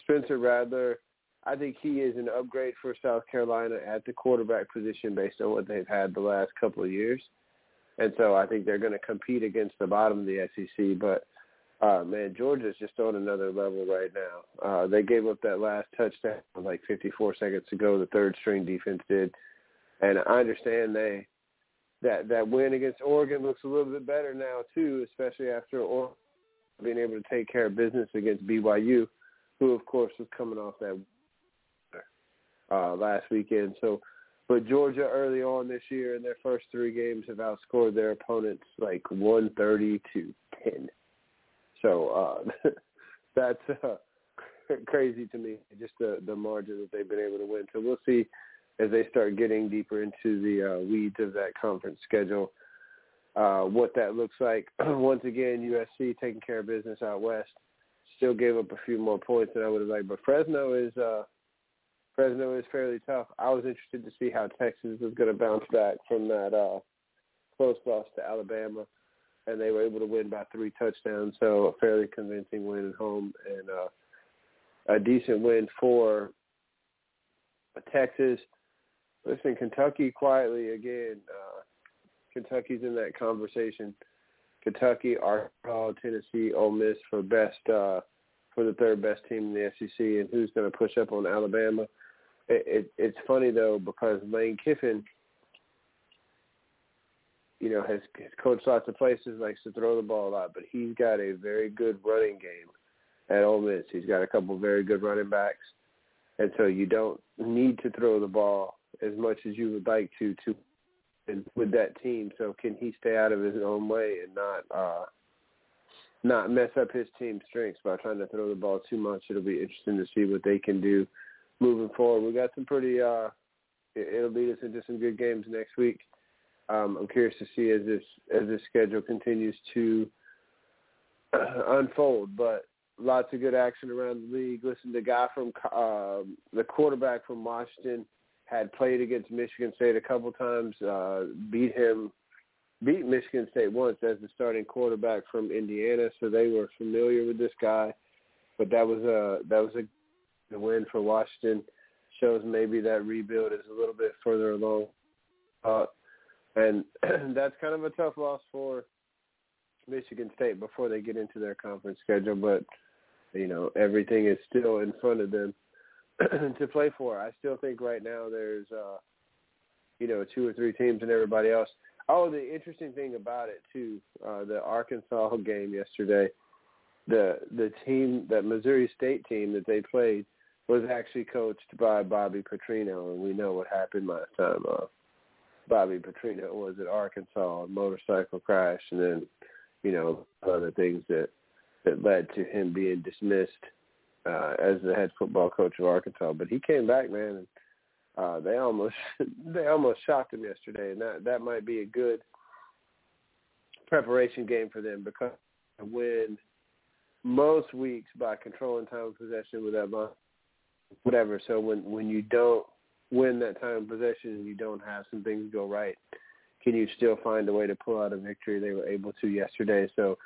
Spencer Rattler, I think he is an upgrade for South Carolina at the quarterback position based on what they've had the last couple of years. And so I think they're going to compete against the bottom of the SEC, but Georgia's just on another level right now. They gave up that last touchdown like 54 seconds ago, the third-string defense did. And I understand that win against Oregon looks a little bit better now, too, especially after Oregon being able to take care of business against BYU, who, of course, was coming off that last weekend. So, but Georgia early on this year in their first three games have outscored their opponents like 130-10. So that's crazy to me, just the margin that they've been able to win. So we'll see as they start getting deeper into the weeds of that conference schedule what that looks like. Once again, USC taking care of business out west. Still gave up a few more points than I would have liked. But Fresno is fairly tough. I was interested to see how Texas was going to bounce back from that close loss to Alabama. And they were able to win by 3 touchdowns, so a fairly convincing win at home and a decent win for Texas. Listen, Kentucky quietly again. Kentucky's in that conversation. Kentucky, Arkansas, Tennessee, Ole Miss for the third best team in the SEC, and who's going to push up on Alabama? It's funny though because Lane Kiffin, you know, has coached lots of places, likes to throw the ball a lot, but he's got a very good running game at Ole Miss. He's got a couple of very good running backs, and so you don't need to throw the ball as much as you would like to with that team. So can he stay out of his own way and not mess up his team's strengths by trying to throw the ball too much? It'll be interesting to see what they can do moving forward. We got some pretty it'll lead us into some good games next week. I'm curious to see as this schedule continues to unfold, but lots of good action around the league. Listen, the guy from the quarterback from Washington had played against Michigan State a couple times, beat Michigan State once as the starting quarterback from Indiana, so they were familiar with this guy. But that was a win for Washington. Shows maybe that rebuild is a little bit further along. And that's kind of a tough loss for Michigan State before they get into their conference schedule. But, you know, everything is still in front of them to play for. I still think right now there's, 2 or 3 teams and everybody else. Oh, the interesting thing about it, too, the Arkansas game yesterday, the team, that Missouri State team that they played was actually coached by Bobby Petrino, and we know what happened last time. Bobby Petrino was at Arkansas, a motorcycle crash, and then, you know, other things that led to him being dismissed as the head football coach of Arkansas. But he came back, man, and they almost shocked him yesterday, and that might be a good preparation game for them, because they win most weeks by controlling time of possession with that ball, whatever. So when you don't win that time of possession and you don't have some things go right, can you still find a way to pull out a victory? They were able to yesterday, so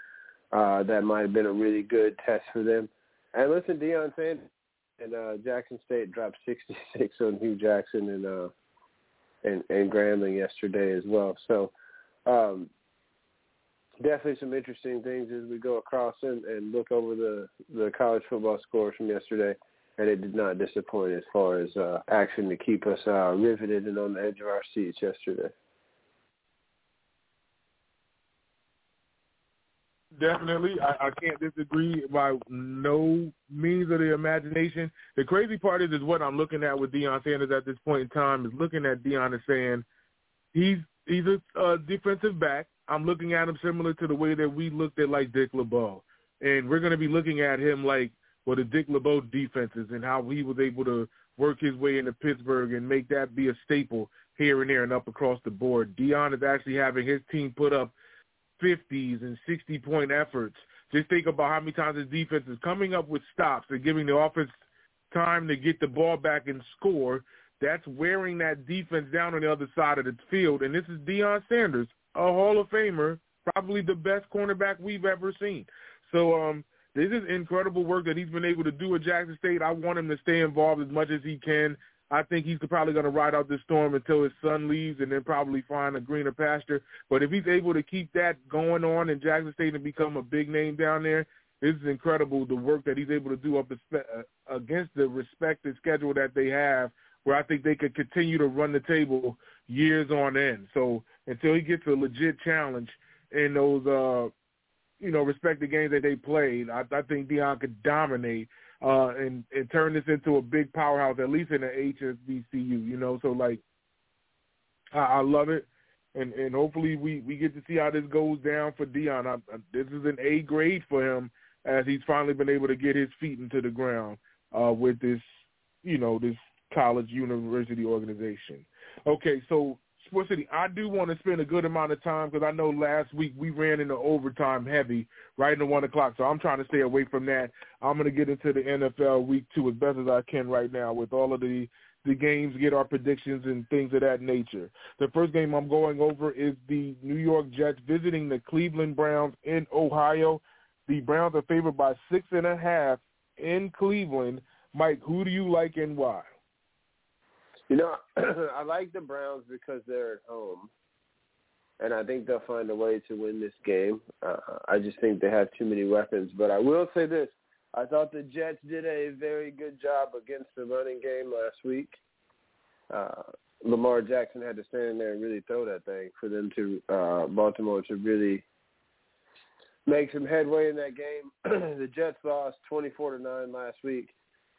that might have been a really good test for them. And listen, Deion Sanders and Jackson State dropped 66 on Hugh Jackson and Grambling yesterday as well. So definitely some interesting things as we go across and look over the college football scores from yesterday, and it did not disappoint as far as action to keep us riveted and on the edge of our seats yesterday. Definitely. I can't disagree by no means of the imagination. The crazy part is what I'm looking at with Deion Sanders at this point in time is looking at Deion and saying he's a defensive back. I'm looking at him similar to the way that we looked at like Dick LeBeau. And we're going to be looking at him like what the Dick LeBeau defenses and how he was able to work his way into Pittsburgh and make that be a staple here and there and up across the board. Deion is actually having his team put up 50s and 60-point efforts. Just think about how many times his defense is coming up with stops and giving the offense time to get the ball back and score. That's wearing that defense down on the other side of the field. And this is Deion Sanders, a Hall of Famer, probably the best cornerback we've ever seen. So this is incredible work that he's been able to do at Jackson State. I want him to stay involved as much as he can. I think he's probably going to ride out this storm until his son leaves and then probably find a greener pasture. But if he's able to keep that going on in Jackson State and become a big name down there, this is incredible, the work that he's able to do up against the respected schedule that they have, where I think they could continue to run the table years on end. So until he gets a legit challenge in those, respected games that they played, I think Deion could dominate and turn this into a big powerhouse, at least in an HBCU, So, I love it. And hopefully we get to see how this goes down for Deion. This is an A grade for him as he's finally been able to get his feet into the ground with this, this college university organization. Okay, so Sports City, I do want to spend a good amount of time because I know last week we ran into overtime heavy right into 1 o'clock, so I'm trying to stay away from that. I'm going to get into the NFL Week 2 as best as I can right now with all of the games, get our predictions and things of that nature. The first game I'm going over is the New York Jets visiting the Cleveland Browns in Ohio. The Browns are favored by 6.5 in Cleveland. Mike, who do you like and why? I like the Browns because they're at home, and I think they'll find a way to win this game. I just think they have too many weapons. But I will say this. I thought the Jets did a very good job against the running game last week. Lamar Jackson had to stand in there and really throw that thing for them to Baltimore to really make some headway in that game. The Jets lost 24-9 last week.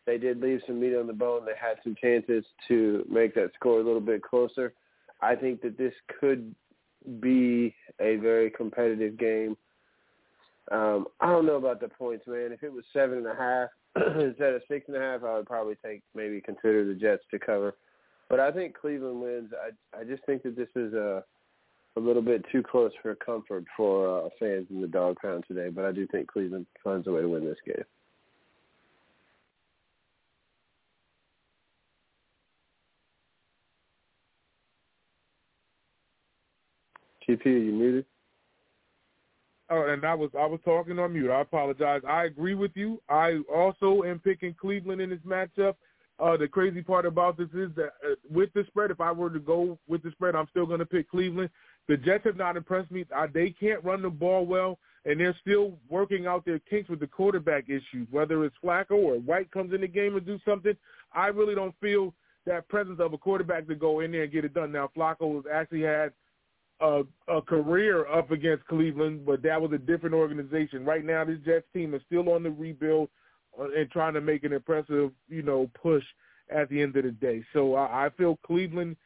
They did leave some meat on the bone. They had some chances to make that score a little bit closer. I think that this could be a very competitive game. I don't know about the points, man. If it was 7.5 instead of 6.5, I would probably consider the Jets to cover. But I think Cleveland wins. I just think that this is a little bit too close for comfort for fans in the dog pound today. But I do think Cleveland finds a way to win this game. GP, you muted? Oh, and I was talking on mute. I apologize. I agree with you. I also am picking Cleveland in this matchup. The crazy part about this is that with the spread, if I were to go with the spread, I'm still going to pick Cleveland. The Jets have not impressed me. They can't run the ball well, and they're still working out their kinks with the quarterback issues, whether it's Flacco or White comes in the game and do something. I really don't feel that presence of a quarterback to go in there and get it done. Now, Flacco has actually had a career up against Cleveland, but that was a different organization. Right now, this Jets team is still on the rebuild and trying to make an impressive, push at the end of the day. So I feel Cleveland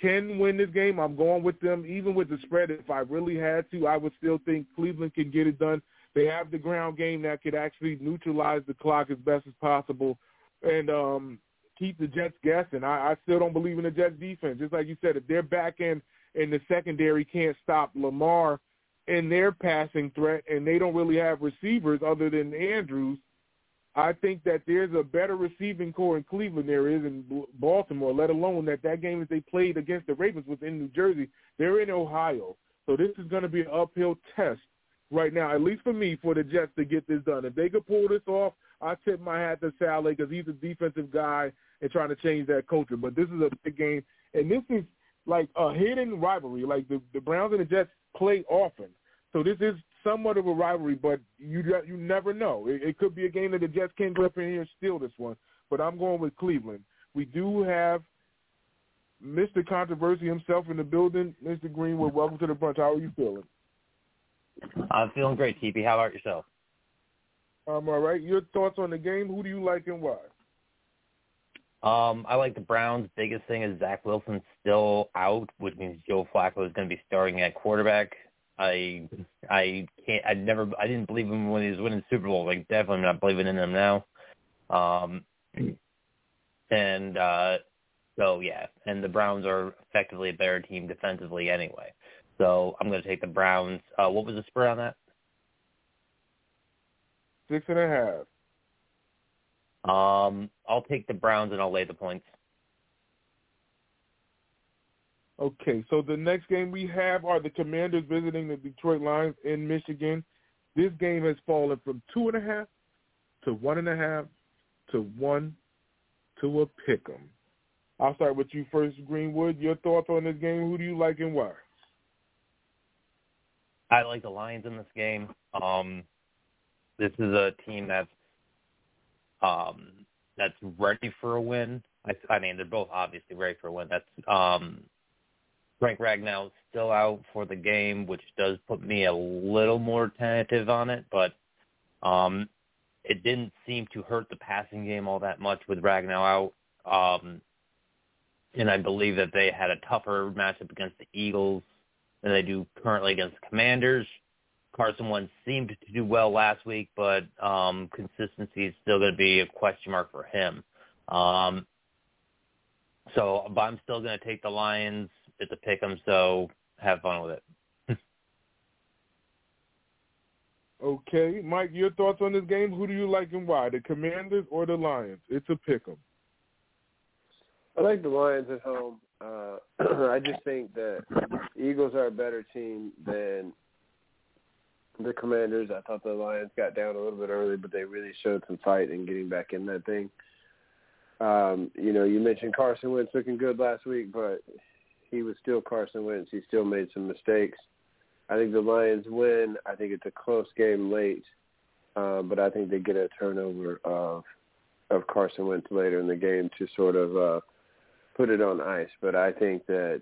can win this game. I'm going with them. Even with the spread, if I really had to, I would still think Cleveland can get it done. They have the ground game that could actually neutralize the clock as best as possible and keep the Jets guessing. I still don't believe in the Jets defense. Just like you said, if their back end and the secondary can't stop Lamar in their passing threat and they don't really have receivers other than Andrews, I think that there's a better receiving core in Cleveland there is in Baltimore, let alone that game that they played against the Ravens was in New Jersey. They're in Ohio. So this is going to be an uphill test right now, at least for me, for the Jets to get this done. If they could pull this off, I tip my hat to Saleh because he's a defensive guy and trying to change that culture. But this is a big game, and this is like a hidden rivalry. Like the Browns and the Jets play often. So this is somewhat of a rivalry, but you never know. It could be a game that the Jets can go up in here and steal this one. But I'm going with Cleveland. We do have Mr. Controversy himself in the building. Mr. Greenwood, welcome to the brunch. How are you feeling? I'm feeling great, TP. How about yourself? I'm all right. Your thoughts on the game? Who do you like and why? I like the Browns. Biggest thing is Zach Wilson's still out, which means Joe Flacco is going to be starting at quarterback. I didn't believe him when he was winning the Super Bowl. Like, definitely not believing in him now. And the Browns are effectively a better team defensively anyway. So I'm going to take the Browns. What was the spread on that? 6.5. I'll take the Browns and I'll lay the points. Okay, so the next game we have are the Commanders visiting the Detroit Lions in Michigan. This game has fallen from 2.5 to 1.5 to 1 to a pick 'em. I'll start with you first, Greenwood. Your thoughts on this game? Who do you like and why? I like the Lions in this game. This is a team that's ready for a win. I mean, they're both obviously ready for a win. That's Frank Ragnow's still out for the game, which does put me a little more tentative on it, but it didn't seem to hurt the passing game all that much with Ragnow out. And I believe that they had a tougher matchup against the Eagles than they do currently against the Commanders. Carson Wentz seemed to do well last week, but consistency is still going to be a question mark for him. But I'm still going to take the Lions at the pick 'em, so have fun with it. Okay. Mike, your thoughts on this game? Who do you like and why, the Commanders or the Lions? It's a pick 'em. I like the Lions at home. I just think that the Eagles are a better team than the Commanders. I thought the Lions got down a little bit early, but they really showed some fight in getting back in that thing. You mentioned Carson Wentz looking good last week, but he was still Carson Wentz. He still made some mistakes. I think the Lions win. I think it's a close game late, but I think they get a turnover of Carson Wentz later in the game to sort of put it on ice. But I think that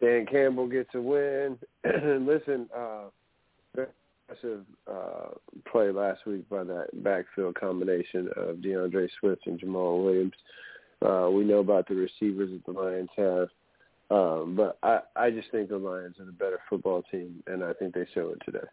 Dan Campbell gets a win. And listen, impressive play last week by that backfield combination of DeAndre Swift and Jamal Williams. We know about the receivers that the Lions have, but I just think the Lions are the better football team, and I think they show it today.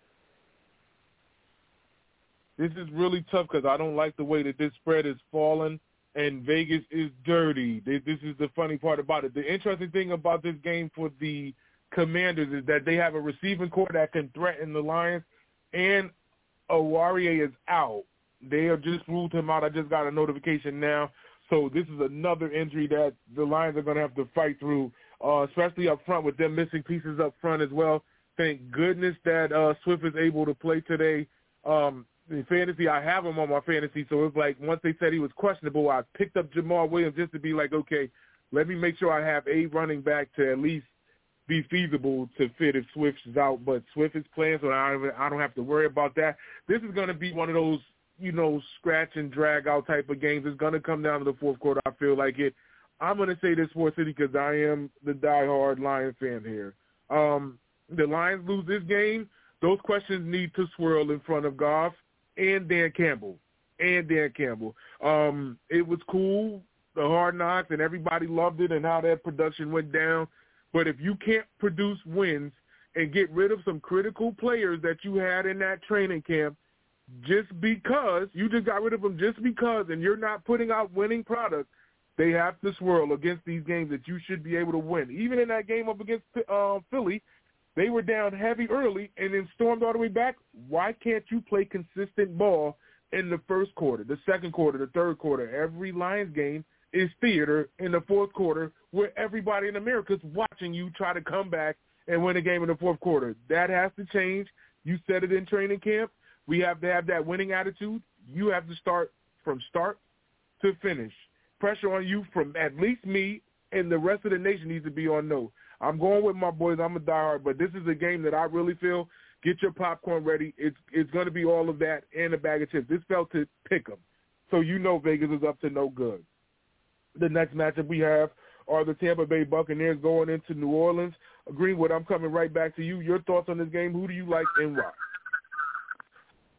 This is really tough because I don't like the way that this spread is falling, and Vegas is dirty. This is the funny part about it. The interesting thing about this game for the Commanders is that they have a receiving corps that can threaten the Lions, and Owarie is out. They have just ruled him out. I just got a notification now. So this is another injury that the Lions are going to have to fight through, especially up front with them missing pieces up front as well. Thank goodness that Swift is able to play today. In fantasy, I have him on my fantasy, so it's like once they said he was questionable, I picked up Jamal Williams just to be like, okay, let me make sure I have a running back to at least be feasible to fit if Swift is out, but Swift is playing, so I don't have to worry about that. This is going to be one of those, scratch and drag out type of games. It's going to come down to the fourth quarter. I feel like it. I'm going to say this for a city because I am the diehard Lion fan here. the Lions lose this game, those questions need to swirl in front of Goff and Dan Campbell. It was cool, the Hard Knocks, and everybody loved it and how that production went down. But if you can't produce wins and get rid of some critical players that you had in that training camp, just because you just got rid of them just because and you're not putting out winning product, they have to swirl against these games that you should be able to win. Even in that game up against Philly, they were down heavy early and then stormed all the way back. Why can't you play consistent ball in the first quarter, the second quarter, the third quarter? Every Lions game is theater in the fourth quarter where everybody in America is watching you try to come back and win a game in the fourth quarter. That has to change. You said it in training camp. We have to have that winning attitude. You have to start from start to finish. Pressure on you from at least me and the rest of the nation needs to be on no. I'm going with my boys. I'm a diehard, but this is a game that I really feel, get your popcorn ready. It's going to be all of that and a bag of chips. This felt to pick them. So you know Vegas is up to no good. The next matchup we have are the Tampa Bay Buccaneers going into New Orleans. Greenwood, I'm coming right back to you. Your thoughts on this game? Who do you like and why?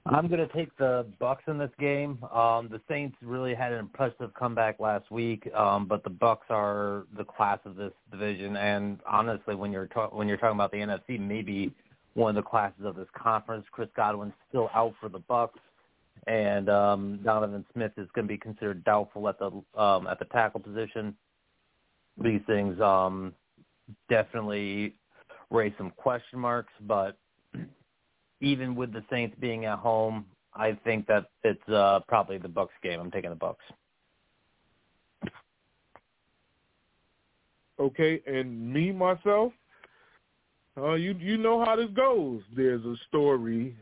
I'm going to take the Bucs in this game. The Saints really had an impressive comeback last week, but the Bucs are the class of this division. And honestly, when you're talking about the NFC, maybe one of the classes of this conference. Chris Godwin's still out for the Bucs, and Donovan Smith is going to be considered doubtful at the tackle position. These things definitely raise some question marks, but even with the Saints being at home, I think that it's probably the Bucs game. I'm taking the Bucs. Okay, and me, myself, you know how this goes. There's a story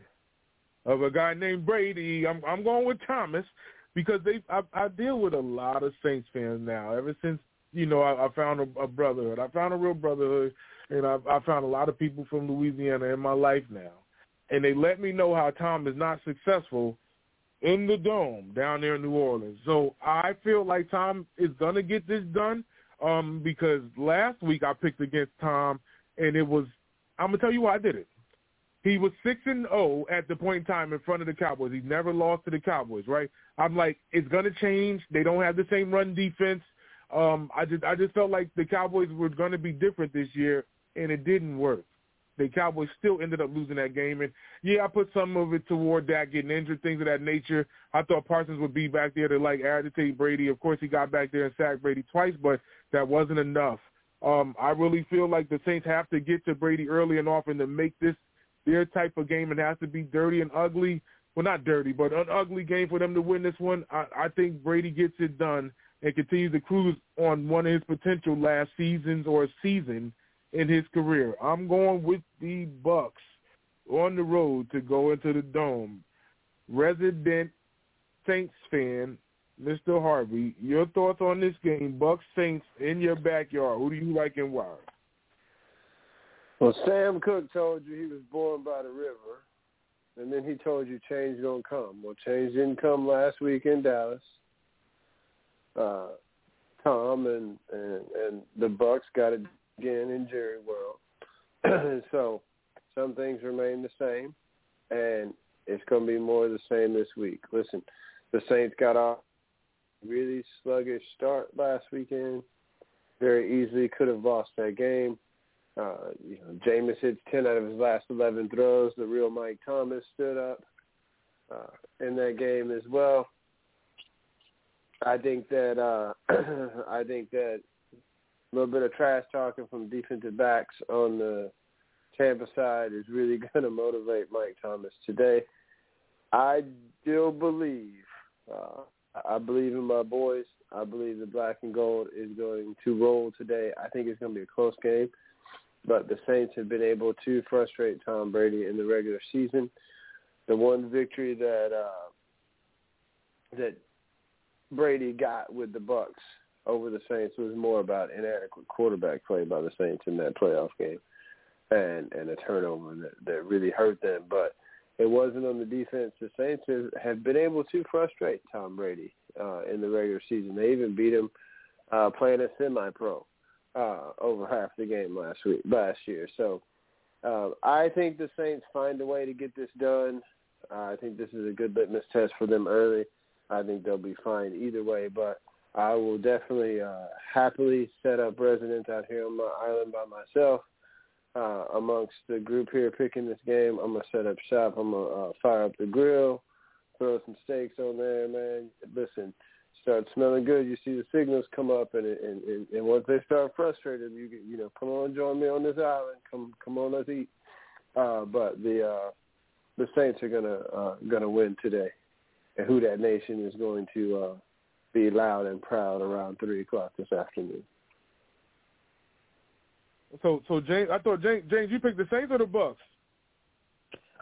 of a guy named Brady. I'm going with Thomas because I deal with a lot of Saints fans now. Ever since, you know, I found a brotherhood. I found a real brotherhood, and I found a lot of people from Louisiana in my life now. And they let me know how Tom is not successful in the Dome down there in New Orleans. So I feel like Tom is going to get this done because last week I picked against Tom, and it was – I'm going to tell you why I did it. He was 6-0 at the point in time in front of the Cowboys. He never lost to the Cowboys, right? I'm like, it's going to change. They don't have the same run defense. I just felt like the Cowboys were going to be different this year, and it didn't work. The Cowboys still ended up losing that game. And, yeah, I put some of it toward Dak getting injured, things of that nature. I thought Parsons would be back there to, like, agitate Brady. Of course, he got back there and sacked Brady twice, but that wasn't enough. I really feel like the Saints have to get to Brady early and often to make this their type of game. It has to be dirty and ugly. Well, not dirty, but an ugly game for them to win this one. I think Brady gets it done and continues to cruise on one of his potential last seasons or season in his career. I'm going with the Bucs on the road to go into the Dome. Resident Saints fan, Mr. Harvey, your thoughts on this game, Bucs Saints in your backyard. Who do you like and why? Well, Sam Cooke told you he was born by the river, and then he told you change don't come. Well, change didn't come last week in Dallas. Tom and the Bucs got it again in Jerry World. And so some things remain the same, and it's going to be more of the same this week. Listen, the Saints got off a really sluggish start last weekend. Very easily could have lost that game. Jameis hits 10 out of his last 11 throws. The real Mike Thomas stood up in that game as well. I think that a little bit of trash talking from defensive backs on the Tampa side is really going to motivate Mike Thomas today. I still believe. I believe in my boys. I believe the black and gold is going to roll today. I think it's going to be a close game, but the Saints have been able to frustrate Tom Brady in the regular season. The one victory that Brady got with the Bucs over the Saints was more about inadequate quarterback play by the Saints in that playoff game and a turnover that really hurt them. But it wasn't on the defense. The Saints have been able to frustrate Tom Brady in the regular season. They even beat him playing a semi-pro. over half the game last year. So I think the Saints find a way to get this done. I think this is a good litmus test for them early. I think they'll be fine either way, but I will definitely happily set up residence out here on my island by myself. Amongst the group here picking this game, I'm going to set up shop. I'm going to fire up the grill, throw some steaks on there, man. Listen, start smelling good. You see the signals come up, and once they start frustrated, you know, come on, join me on this island. Come on, let's eat. But the Saints are gonna win today, and Who Dat Nation is going to be loud and proud around 3:00 this afternoon. So James, I thought James, you picked the Saints or the Bucks?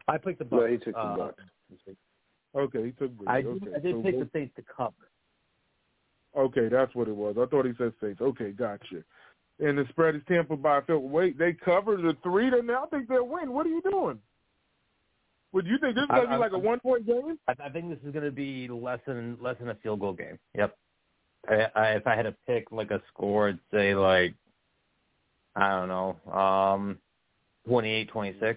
I picked the Bucks. No, he took the Bucks. Okay, he took. I did pick the Saints to cover. Okay, that's what it was. I thought he said Saints. Okay, gotcha. And the spread is Tampa by a field. Wait, they covered the 3. Then I think they'll win. What are you doing? Would you think this is going to be like a 1-point game? I think this is going to be less than a field goal game. Yep. If I had to pick like a score, I'd say like, I don't know, 28-26.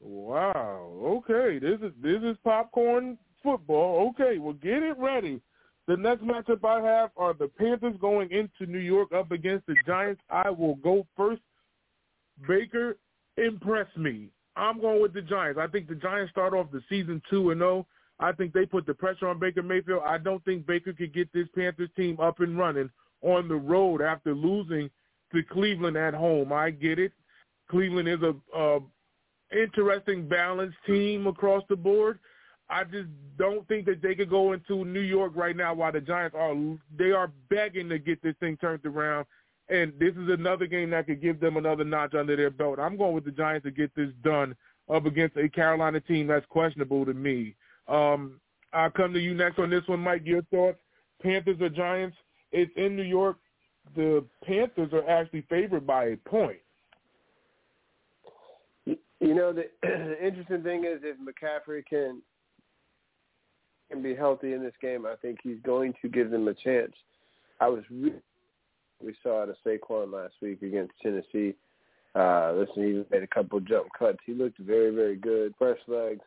Wow. Okay. This is popcorn football. Okay. Well, get it ready. The next matchup I have are the Panthers going into New York up against the Giants. I will go first. Baker, impress me. I'm going with the Giants. I think the Giants start off the season 2-0. I think they put the pressure on Baker Mayfield. I don't think Baker could get this Panthers team up and running on the road after losing to Cleveland at home. I get it. Cleveland is a interesting, balanced team across the board. I just don't think that they could go into New York right now while the Giants are begging to get this thing turned around. And this is another game that could give them another notch under their belt. I'm going with the Giants to get this done up against a Carolina team that's questionable to me. I'll come to you next on this one, Mike. Your thoughts? Panthers or Giants? It's in New York. The Panthers are actually favored by a point. You know, the interesting thing is if McCaffrey can be healthy in this game, I think he's going to give them a chance. We saw it at Saquon last week against Tennessee. Listen, he made a couple jump cuts. He looked very, very good. Fresh legs.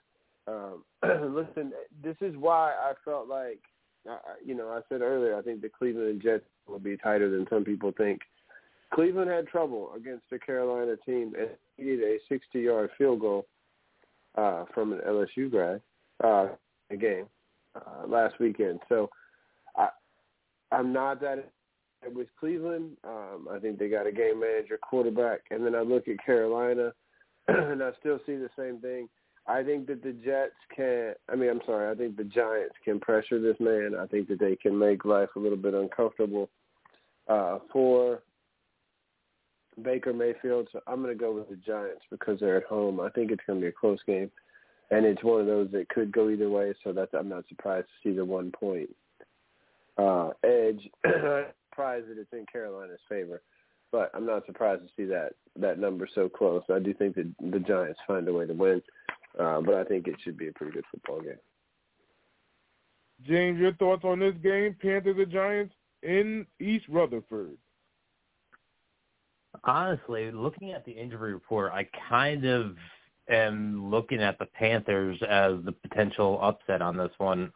Listen, this is why I felt like, you know, I said earlier, I think the Cleveland Jets will be tighter than some people think. Cleveland had trouble against the Carolina team and needed a 60-yard field goal from an LSU grad in a game last weekend. So I'm not that with Cleveland. I think they got a game manager, quarterback, and then I look at Carolina, and I still see the same thing. I think that I think the Giants can pressure this man. I think that they can make life a little bit uncomfortable for Baker Mayfield. So I'm going to go with the Giants because they're at home. I think it's going to be a close game, and it's one of those that could go either way, so that's, I'm not surprised to see the 1-point edge. Surprised that it's in Carolina's favor, but I'm not surprised to see that number so close. I do think that the Giants find a way to win, but I think it should be a pretty good football game. James, your thoughts on this game, Panthers or Giants in East Rutherford? Honestly, looking at the injury report, I kind of am looking at the Panthers as the potential upset on this one.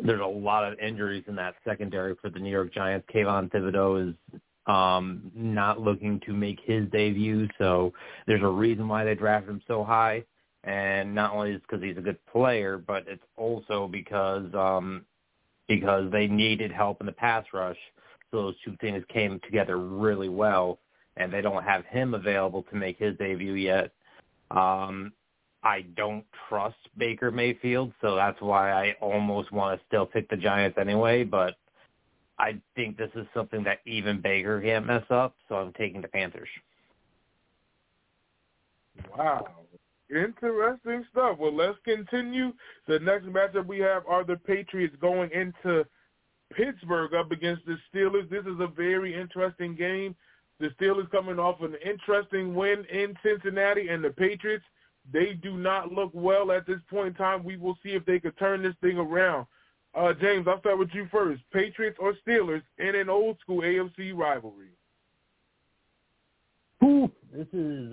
There's a lot of injuries in that secondary for the New York Giants. Kayvon Thibodeau is not looking to make his debut, so there's a reason why they drafted him so high. And not only is because he's a good player, but it's also because they needed help in the pass rush. So those two things came together really well, and they don't have him available to make his debut yet. I don't trust Baker Mayfield, so that's why I almost want to still pick the Giants anyway, but I think this is something that even Baker can't mess up, so I'm taking the Panthers. Wow. Interesting stuff. Well, let's continue. The next matchup we have are the Patriots going into Pittsburgh up against the Steelers. This is a very interesting game. The Steelers coming off an interesting win in Cincinnati, and the Patriots, they do not look well at this point in time. We will see if they could turn this thing around. James, I'll start with you first. Patriots or Steelers in an old-school AFC rivalry? Ooh, this is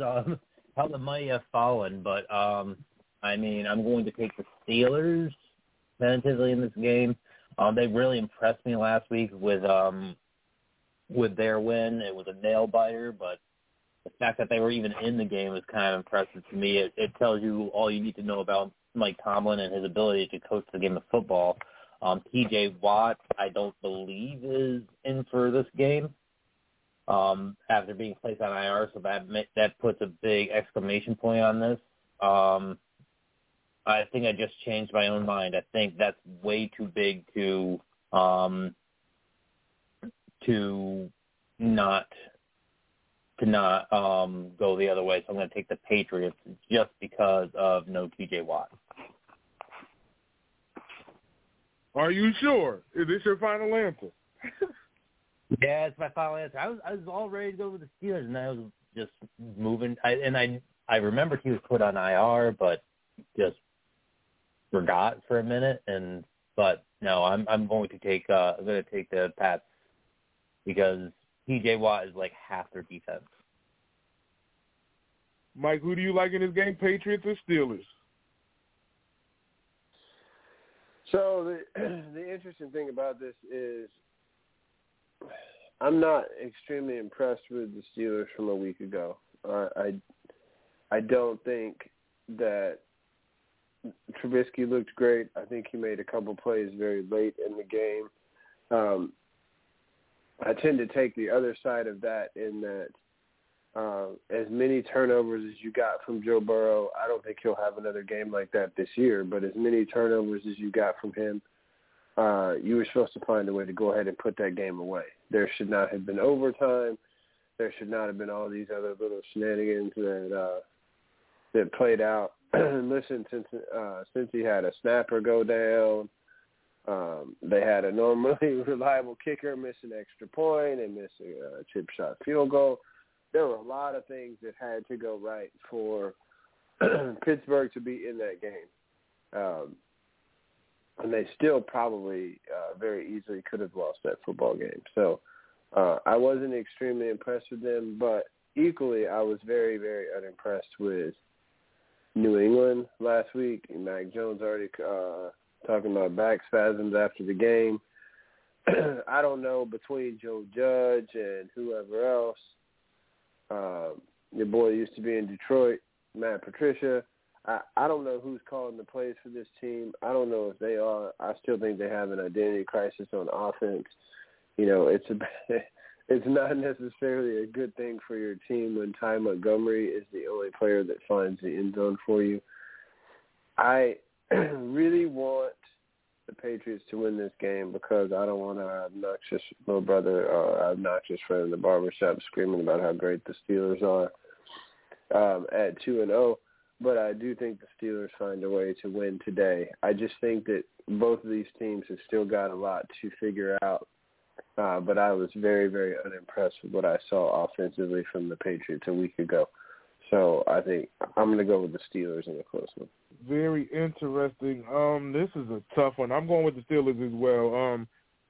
how the mighty have fallen, but I mean, I'm going to take the Steelers tentatively in this game. They really impressed me last week with their win. It was a nail-biter, but the fact that they were even in the game was kind of impressive to me. It tells you all you need to know about Mike Tomlin and his ability to coach the game of football. T.J. Watt, I don't believe, is in for this game after being placed on IR, so that puts a big exclamation point on this. I think I just changed my own mind. I think that's way too big to not go the other way. So I'm going to take the Patriots just because of no T.J. Watt. Are you sure? Is this your final answer? Yeah, it's my final answer. I was all ready to go with the Steelers, and I was just moving. I remembered he was put on IR, but just forgot for a minute. But no, I'm going to take the Pats because T.J. Watt is like half their defense. Mike, who do you like in this game, Patriots or Steelers? So the interesting thing about this is I'm not extremely impressed with the Steelers from a week ago. I don't think that Trubisky looked great. I think he made a couple plays very late in the game. I tend to take the other side of that in that as many turnovers as you got from Joe Burrow, I don't think he'll have another game like that this year, but as many turnovers as you got from him, you were supposed to find a way to go ahead and put that game away. There should not have been overtime. There should not have been all these other little shenanigans that played out. Listen, since he had a snapper go down, they had a normally reliable kicker miss an extra point and miss a chip shot field goal. There were a lot of things that had to go right for Pittsburgh to be in that game. And they still probably very easily could have lost that football game. So I wasn't extremely impressed with them, but equally I was very, very unimpressed with New England last week. And Mac Jones already talking about back spasms after the game. I don't know, between Joe Judge and whoever else, your boy used to be in Detroit, Matt Patricia. I don't know who's calling the plays for this team. I don't know if they are. I still think they have an identity crisis on offense. You know, it's not necessarily a good thing for your team when Ty Montgomery is the only player that finds the end zone for you. I really want the Patriots to win this game because I don't want our obnoxious little brother or obnoxious friend in the barbershop screaming about how great the Steelers are at 2-0. But I do think the Steelers find a way to win today. I just think that both of these teams have still got a lot to figure out. But I was very, very unimpressed with what I saw offensively from the Patriots a week ago. So I think I'm going to go with the Steelers in a close one. Very interesting. This is a tough one. I'm going with the Steelers as well.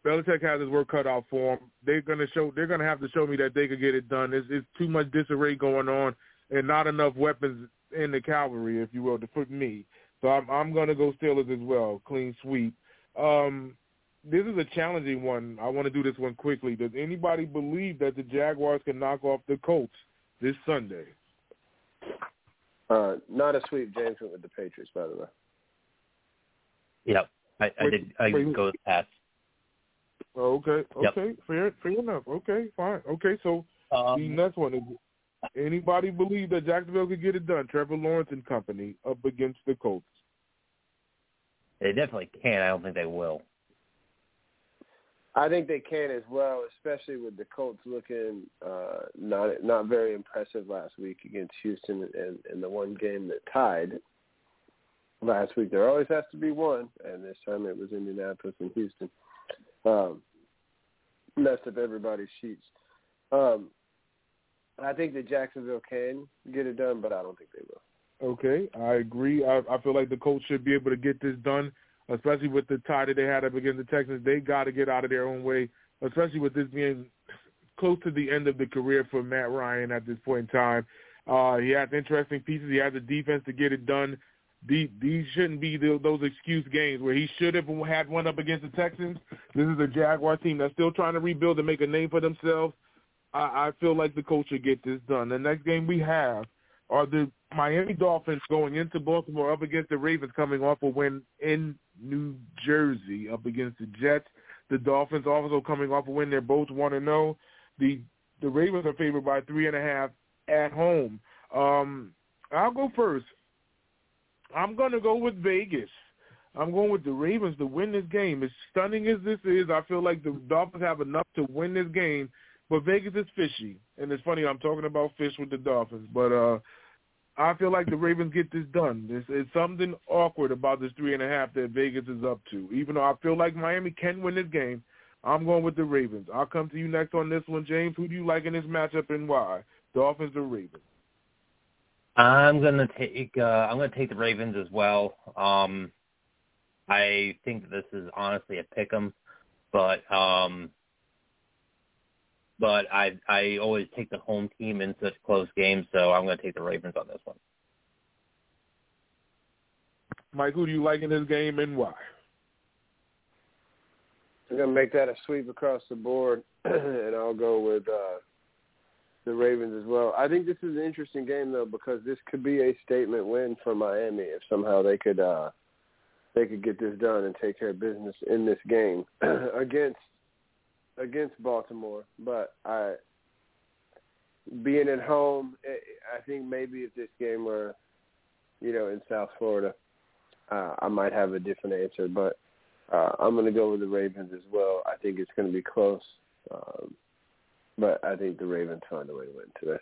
Belichick has his work cut out for them. They're going to have to show me that they could get it done. It's too much disarray going on and not enough weapons in the cavalry, if you will, to put me. So I'm going to go Steelers as well. Clean sweep. This is a challenging one. I want to do this one quickly. Does anybody believe that the Jaguars can knock off the Colts this Sunday? Not a sweep. James went with the Patriots, by the way. Yep. I did go with the Pats. Okay. Yep. Fair enough. Okay, fine. Okay, so the next one. Anybody believe that Jacksonville could get it done? Trevor Lawrence and company up against the Colts. They definitely can. I don't think they will. I think they can as well, especially with the Colts looking not very impressive last week against Houston in the one game that tied last week. There always has to be one, and this time it was Indianapolis and Houston. Messed up everybody's sheets. I think that Jacksonville can get it done, but I don't think they will. Okay, I agree. I feel like the Colts should be able to get this done. especially with the tie that they had up against the Texans. They got to get out of their own way, especially with this being close to the end of the career for Matt Ryan at this point in time. He has interesting pieces. He has a defense to get it done. These shouldn't be those excuse games where he should have had one up against the Texans. This is a Jaguar team that's still trying to rebuild and make a name for themselves. I feel like the coach should get this done. The next game we have are the Miami Dolphins going into Baltimore up against the Ravens coming off a win in New Jersey up against the Jets. The Dolphins also coming off a win. They're both 1-0. The Ravens are favored by 3.5 at home. I'll go first. I'm going to go with Vegas. I'm going with the Ravens to win this game. As stunning as this is, I feel like the Dolphins have enough to win this game, but Vegas is fishy. And it's funny, I'm talking about fish with the Dolphins, but I feel like the Ravens get this done. It's something awkward about this 3.5 that Vegas is up to. Even though I feel like Miami can win this game, I'm going with the Ravens. I'll come to you next on this one, James. Who do you like in this matchup and why? Dolphins or Ravens? I'm gonna take the Ravens as well. I think this is honestly a pick 'em, but I always take the home team in such close games, so I'm gonna take the Ravens on this one. Mike, who do you like in this game and why? I'm gonna make that a sweep across the board, and I'll go with the Ravens as well. I think this is an interesting game though because this could be a statement win for Miami if somehow they could get this done and take care of business in this game against Baltimore. But being at home, I think maybe if this game were, in South Florida, I might have a different answer. But I'm going to go with the Ravens as well. I think it's going to be close. But I think the Ravens find a way to win today.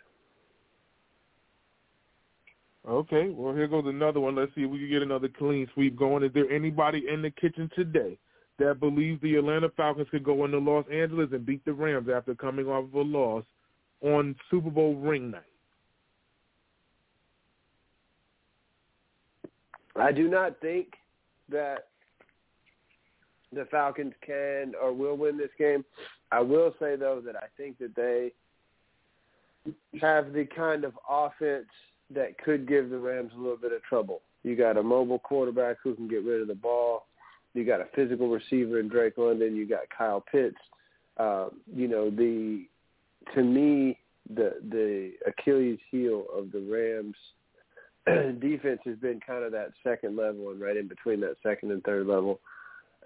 Okay, well, here goes another one. Let's see if we can get another clean sweep going. Is there anybody in the kitchen today that believes the Atlanta Falcons could go into Los Angeles and beat the Rams after coming off of a loss on Super Bowl ring night? I do not think that the Falcons can or will win this game. I will say, though, that I think that they have the kind of offense that could give the Rams a little bit of trouble. You got a mobile quarterback who can get rid of the ball. You got a physical receiver in Drake London. You got Kyle Pitts. To me, the Achilles heel of the Rams defense has been kind of that second level and right in between that second and third level,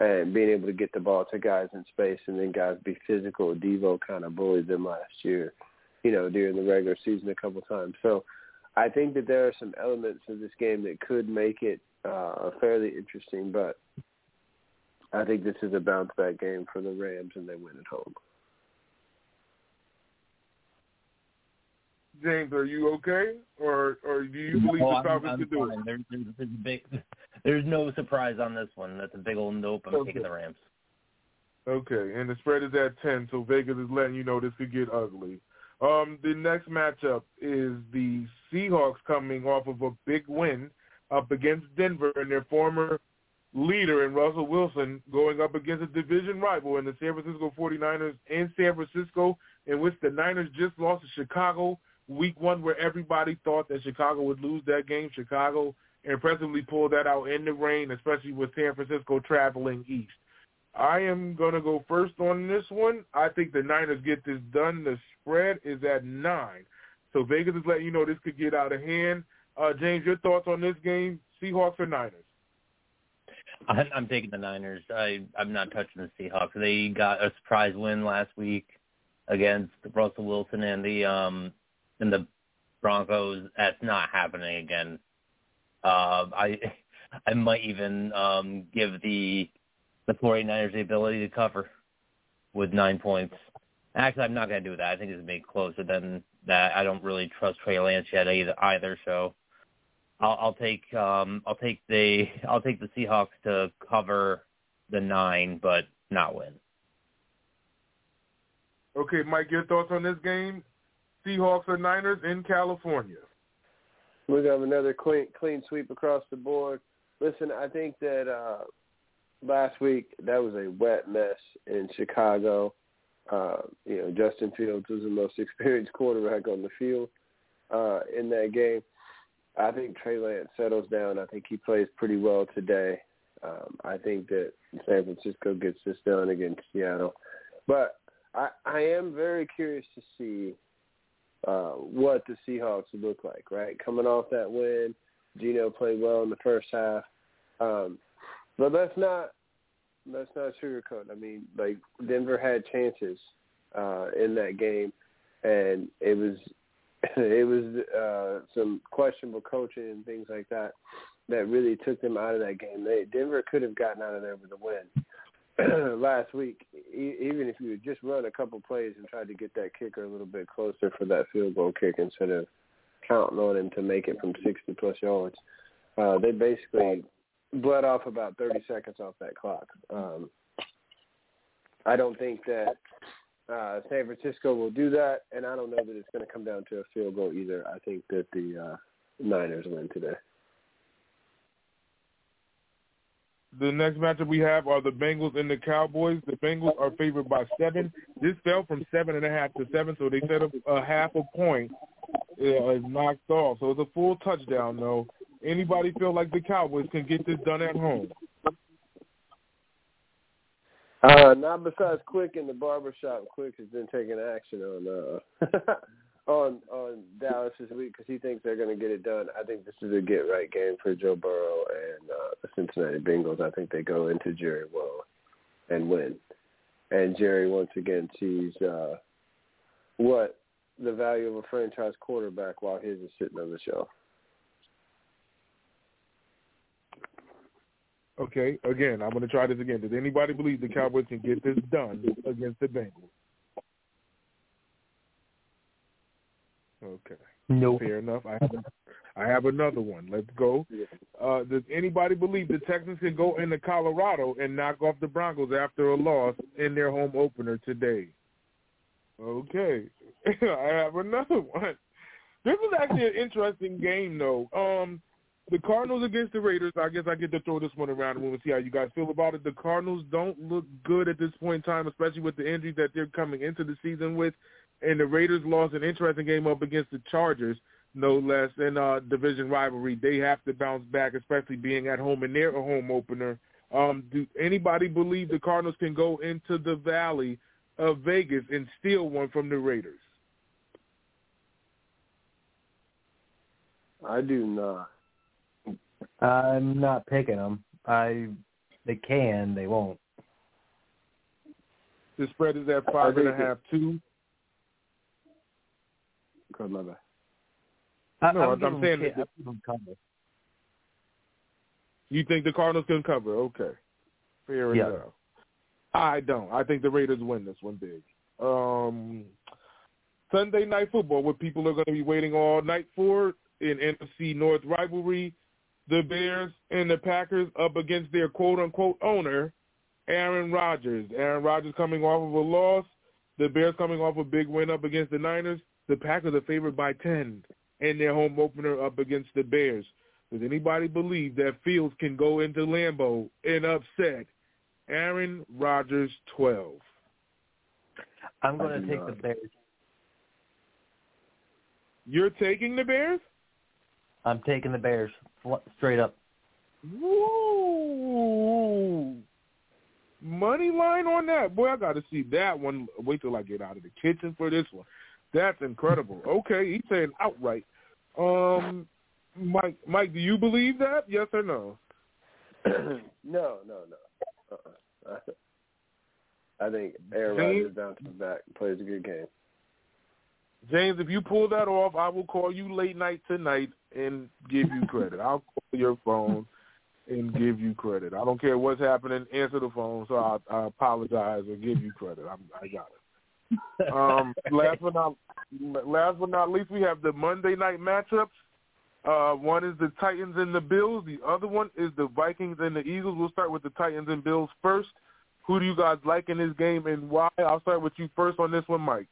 and being able to get the ball to guys in space and then guys be physical. Devo kind of bullied them last year, during the regular season a couple times. So I think that there are some elements of this game that could make it fairly interesting, but I think this is a bounce-back game for the Rams and they win at home. James, are you okay, or do you believe the Falcons could do it? There's no surprise on this one. That's a big old nope. I'm taking the Rams. Okay, and the spread is at 10, so Vegas is letting you know this could get ugly. The next matchup is the Seahawks coming off of a big win up against Denver and their former leader in Russell Wilson going up against a division rival in the San Francisco 49ers in San Francisco, in which the Niners just lost to Chicago Week 1, where everybody thought that Chicago would lose that game. Chicago impressively pulled that out in the rain, especially with San Francisco traveling east. I am going to go first on this one. I think the Niners get this done. The spread is at 9. So Vegas is letting you know this could get out of hand. James, your thoughts on this game, Seahawks or Niners? I'm taking the Niners. I'm not touching the Seahawks. They got a surprise win last week against Russell Wilson and the Broncos. That's not happening again. I might even give the 49ers the ability to cover with 9 points. Actually, I'm not going to do that. I think it's made closer than that. I don't really trust Trey Lance yet either. So I'll take the Seahawks to cover the 9, but not win. Okay, Mike, your thoughts on this game? Seahawks or Niners in California? We're going to have another clean sweep across the board. Listen, I think that last week, that was a wet mess in Chicago. Justin Fields was the most experienced quarterback on the field in that game. I think Trey Lance settles down. I think he plays pretty well today. I think that San Francisco gets this done against Seattle. But I am very curious to see what the Seahawks look like, right? Coming off that win, Geno played well in the first half. But let's not sugarcoat. I mean, like, Denver had chances in that game, and it was some questionable coaching and things like that that really took them out of that game. Denver could have gotten out of there with a win last week, even if you had just run a couple plays and tried to get that kicker a little bit closer for that field goal kick instead of counting on him to make it from 60-plus yards. They basically bled off about 30 seconds off that clock. I don't think that San Francisco will do that, and I don't know that it's going to come down to a field goal either. I think that the Niners win today. The next matchup we have are the Bengals and the Cowboys. The Bengals are favored by 7. This fell from 7.5 to 7, so they set up a half a point. It's knocked off, so it's a full touchdown, though. Anybody feel like the Cowboys can get this done at home? Not besides Quick in the barbershop. Quick has been taking action on Dallas this week because he thinks they're going to get it done. I think this is a get-right game for Joe Burrow and the Cincinnati Bengals. I think they go into Jerry World and win. And Jerry, once again, sees what the value of a franchise quarterback while his is sitting on the shelf. Okay, again, I'm going to try this again. Does anybody believe the Cowboys can get this done against the Bengals? Okay. No. Fair enough. I have another one. Let's go. Does anybody believe the Texans can go into Colorado and knock off the Broncos after a loss in their home opener today? Okay. I have another one. This is actually an interesting game, though. The Cardinals against the Raiders, I guess I get to throw this one around and we'll see how you guys feel about it. The Cardinals don't look good at this point in time, especially with the injuries that they're coming into the season with. And the Raiders lost an interesting game up against the Chargers, no less, in division rivalry. They have to bounce back, especially being at home in their home opener. Do anybody believe the Cardinals can go into the Valley of Vegas and steal one from the Raiders? I do not. I'm not picking them. They can, they won't. The spread is at 5.5, 2. God, my bad. I'm saying that you think the Cardinals can cover? Okay, fair enough. I don't. I think the Raiders win this one big. Sunday Night Football, what people are going to be waiting all night for, in NFC North rivalry. The Bears and the Packers up against their quote-unquote owner, Aaron Rodgers. Aaron Rodgers coming off of a loss. The Bears coming off a big win up against the Niners. The Packers are favored by 10 in their home opener up against the Bears. Does anybody believe that Fields can go into Lambeau and upset Aaron Rodgers 12? I'm going to take the Bears. You're taking the Bears? I'm taking the Bears. Straight up. Woo! Money line on that. Boy, I got to see that one. Wait till I get out of the kitchen for this one. That's incredible. Okay, he's saying outright. Mike, do you believe that? Yes or no? No. I think Aaron Rodgers down to the back plays a good game. James, if you pull that off, I will call you late night tonight and give you credit. I'll call your phone and give you credit. I don't care what's happening. Answer the phone, so I apologize and give you credit. I got it. Last but not least, we have the Monday night matchups. One is the Titans and the Bills. The other one is the Vikings and the Eagles. We'll start with the Titans and Bills first. Who do you guys like in this game and why? I'll start with you first on this one, Mike.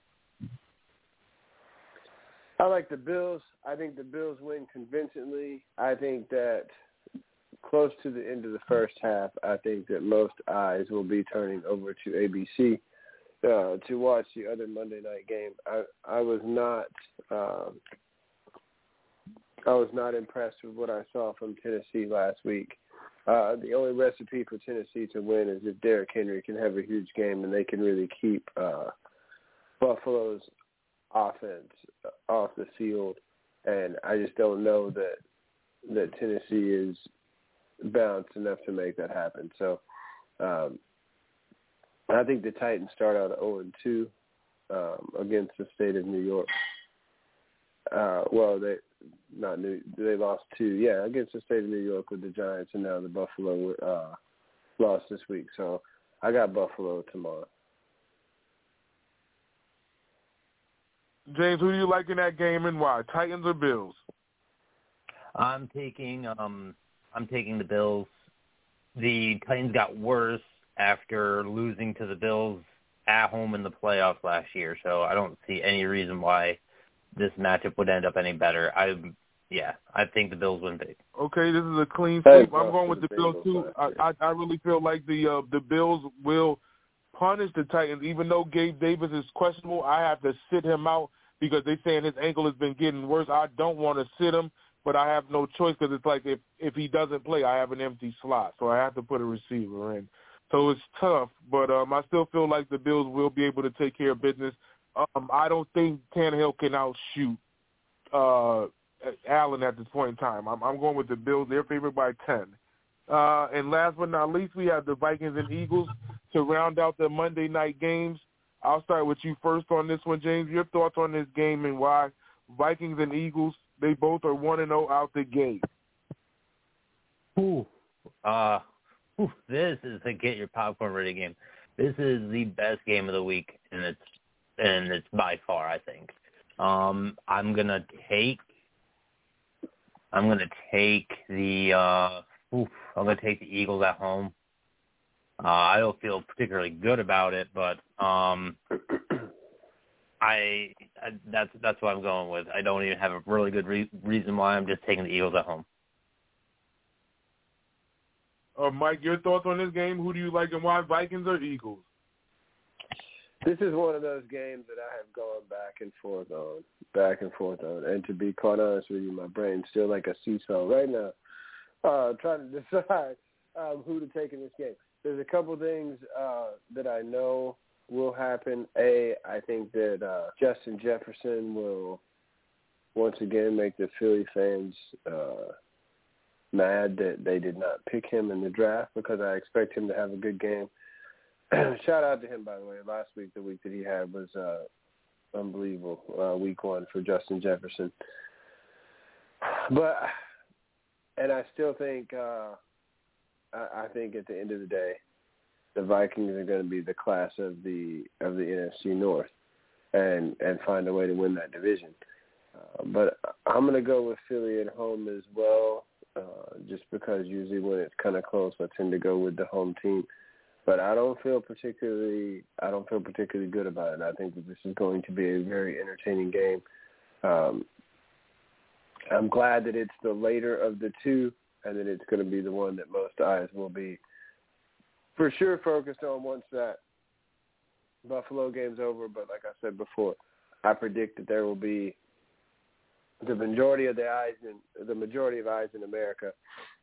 I like the Bills. I think the Bills win convincingly. I think that close to the end of the first half, I think that most eyes will be turning over to ABC to watch the other Monday night game. I was not impressed with what I saw from Tennessee last week. The only recipe for Tennessee to win is if Derrick Henry can have a huge game and they can really keep Buffalo's offense off the field. And I just don't know that Tennessee is balanced enough to make that happen. So I think the Titans start out 0-2 against the state of New York. They lost two. Yeah, against the state of New York with the Giants, and now the Buffalo lost this week. So I got Buffalo tomorrow. James, who do you like in that game and why? Titans or Bills? I'm taking the Bills. The Titans got worse after losing to the Bills at home in the playoffs last year, so I don't see any reason why this matchup would end up any better. I think the Bills win big. Okay, this is a clean sweep. I'm going with the Bills too. I really feel like the Bills will punish the Titans, even though Gabe Davis is questionable. I have to sit him out because they're saying his ankle has been getting worse. I don't want to sit him, but I have no choice because it's like if he doesn't play, I have an empty slot, so I have to put a receiver in. So it's tough, but I still feel like the Bills will be able to take care of business. I don't think Tannehill can outshoot Allen at this point in time. I'm going with the Bills. They're favored by 10. And last but not least, we have the Vikings and Eagles to round out the Monday night games. I'll start with you first on this one, James. Your thoughts on this game and why? Vikings and Eagles, they both are 1-0 out the gate. This is the get your popcorn ready game. This is the best game of the week, and it's by far, I think. I'm gonna take the Eagles at home. I don't feel particularly good about it, but that's what I'm going with. I don't even have a really good reason why. I'm just taking the Eagles at home. Mike, your thoughts on this game? Who do you like and why? Vikings or Eagles? This is one of those games that I have gone back and forth on. And to be quite honest with you, my brain's still like a seesaw right now, trying to decide who to take in this game. There's a couple things that I know will happen. I think that Justin Jefferson will once again make the Philly fans mad that they did not pick him in the draft, because I expect him to have a good game. Shout out to him, by the way. Last week, the week that he had was unbelievable, week one for Justin Jefferson. And I still think, I think at the end of the day, the Vikings are going to be the class of the NFC North and find a way to win that division. But I'm going to go with Philly at home as well, just because usually when it's kind of close, I tend to go with the home team. But I don't feel particularly good about it. I think that this is going to be a very entertaining game. I'm glad that it's the later of the two, and that it's going to be the one that most eyes will be for sure focused on once that Buffalo game's over. But like I said before, I predict that there will be the majority of eyes in America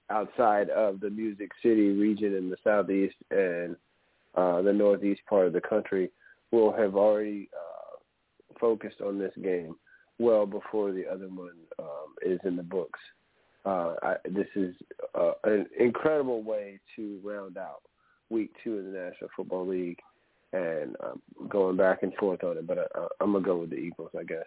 outside of the Music City region in the southeast and the northeast part of the country will have already focused on this game well before the other one is in the books. This is an incredible way to round out week two of the National Football League, and I'm going back and forth on it, but I'm going to go with the Eagles, I guess.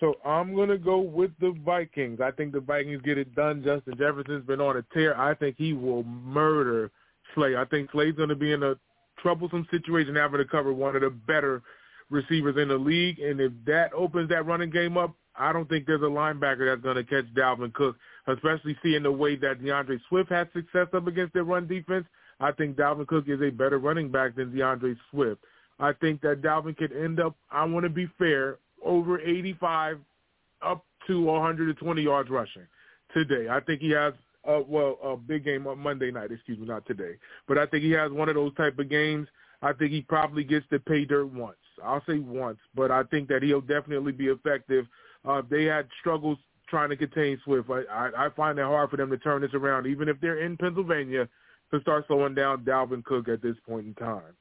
So I'm going to go with the Vikings. I think the Vikings get it done. Justin Jefferson's been on a tear. I think he will murder Slay. I think Slay's going to be in a troublesome situation having to cover one of the better receivers in the league, and if that opens that running game up, I don't think there's a linebacker that's going to catch Dalvin Cook, especially seeing the way that DeAndre Swift has success up against their run defense. I think Dalvin Cook is a better running back than DeAndre Swift. I think that Dalvin could end up, I want to be fair, over 85 up to 120 yards rushing. today. I think he has a big game on Monday night, excuse me, not today. But I think he has one of those type of games. I think he probably gets to pay dirt once. I'll say once, but I think that he'll definitely be effective. They had struggles trying to contain Swift. I find it hard for them to turn this around, even if they're in Pennsylvania, to start slowing down Dalvin Cook at this point in time.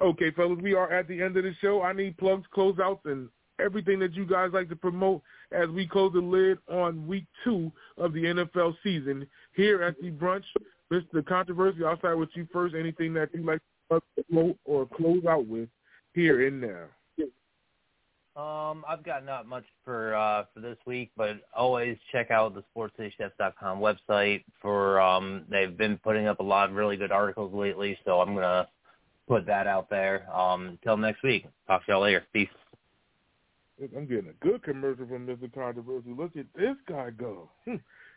Okay, fellas, we are at the end of the show. I need plugs, closeouts, and everything that you guys like to promote as we close the lid on week 2 of the NFL season here at the brunch. Mr. Controversy, I'll start with you first. Anything that you like to promote or close out with here and now? I've got not much for this week, but always check out the sportscitychefs.com website for they've been putting up a lot of really good articles lately, so I'm gonna put that out there. Until next week, talk to y'all later. Peace. I'm getting a good commercial from Mr. Controversy. Look at this guy go.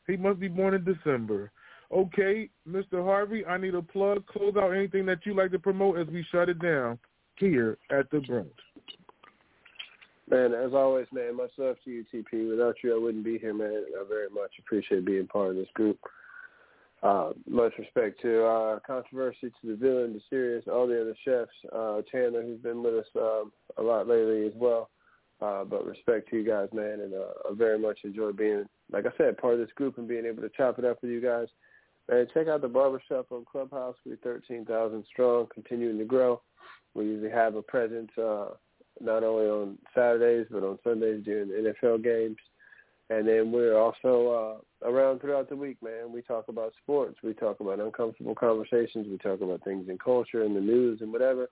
He must be born in December. Okay, Mr. Harvey, I need a plug, close out, anything that you like to promote as we shut it down here at the brunch. Man, as always, man, much love to you, TP. Without you, I wouldn't be here, man. I very much appreciate being part of this group. Much respect to Controversy, to the Villain, to Sirius, all the other chefs. Chandler, who's been with us a lot lately as well. But respect to you guys, man, and I very much enjoy being, like I said, part of this group and being able to chop it up with you guys. Man, check out the Barbershop on Clubhouse. We're 13,000 strong, continuing to grow. We usually have a presence not only on Saturdays but on Sundays during the NFL games. And then we're also around throughout the week, man. We talk about sports. We talk about uncomfortable conversations. We talk about things in culture and the news and whatever.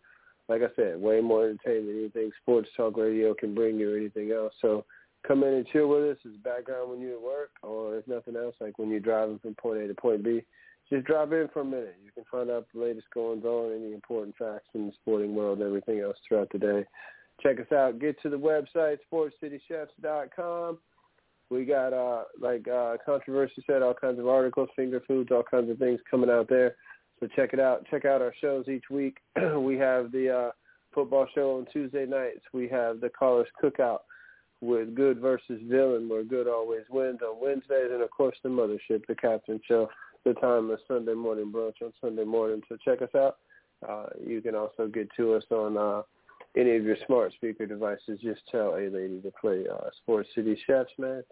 Like I said, way more entertainment than anything sports talk radio can bring you or anything else. So come in and chill with us. It's background when you're at work or if nothing else, like when you're driving from point A to point B. Just drop in for a minute. You can find out the latest goings on, any important facts in the sporting world, everything else throughout the day. Check us out. Get to the website, sportscitychefs.com. We got, Controversy said, all kinds of articles, finger foods, all kinds of things coming out there. So check it out. Check out our shows each week. We have the football show on Tuesday nights. We have the Callers Cookout with Good versus Villain, where Good always wins, on Wednesdays. And, of course, the Mothership, the Captain Show, the Timeless Sunday Morning Brunch on Sunday morning. So check us out. You can also get to us on any of your smart speaker devices. Just tell a lady to play Sports City Chefs, man.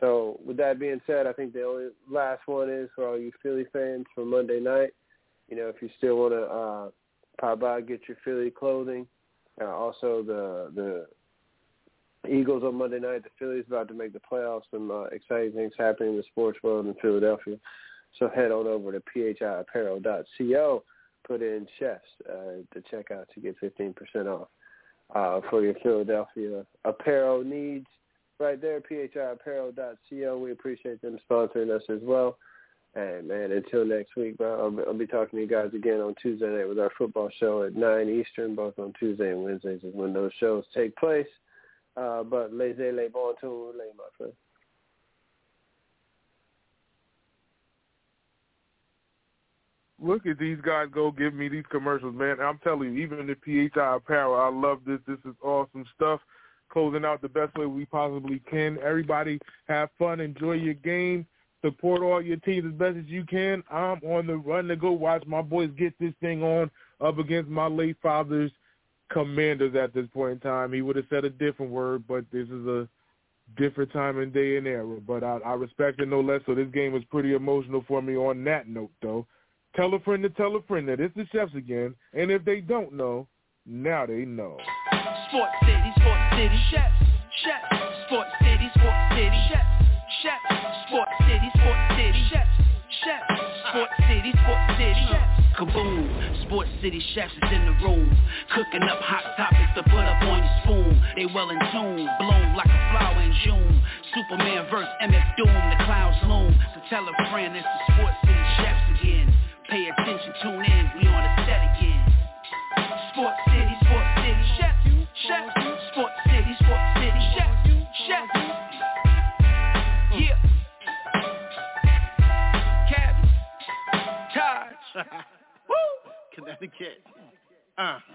So with that being said, I think the only last one is for all you Philly fans for Monday night. You know, if you still want to pop by, get your Philly clothing. Also, the Eagles on Monday night. The Phillies about to make the playoffs. Some exciting things happening in the sports world in Philadelphia. So head on over to phiapparel.co. Put in chefs to check out to get 15% off for your Philadelphia apparel needs. Right there, phiapparel.co. We appreciate them sponsoring us as well. And, man, until next week, bro, I'll be talking to you guys again on Tuesday night with our football show at 9 Eastern, both on Tuesday and Wednesdays is when those shows take place. But laissez-les bon tous, my friend. Look at these guys go give me these commercials, man. I'm telling you, even the PHI Apparel, I love this. This is awesome stuff. Closing out the best way we possibly can. Everybody have fun. Enjoy your game. Support all your teams as best as you can. I'm on the run to go watch my boys get this thing on up against my late father's Commanders at this point in time. He would have said a different word, but this is a different time and day and era. But I respect it no less, so this game was pretty emotional for me on that note, though. Tell a friend to tell a friend that it's the Chefs again, and if they don't know, now they know. Sports City, Sports City, Chefs, Chefs, Sports City, Sports City, Chefs, Chefs, Sports City, Sports City, Chefs, Chefs, Sports City, Sports City, Chefs. Kaboom, Sports City Chefs is in the room, cooking up hot topics to put up on your spoon. They well in tune, blown like a flower in June. Superman verse MF Doom, the clouds loom. So tell a friend it's the Sports City Chefs again. Pay attention, tune in, we on the set again. Sports City, chef, chef. Sports City, chef, chef. Yeah. Cabin, Taj, woo, Connecticut.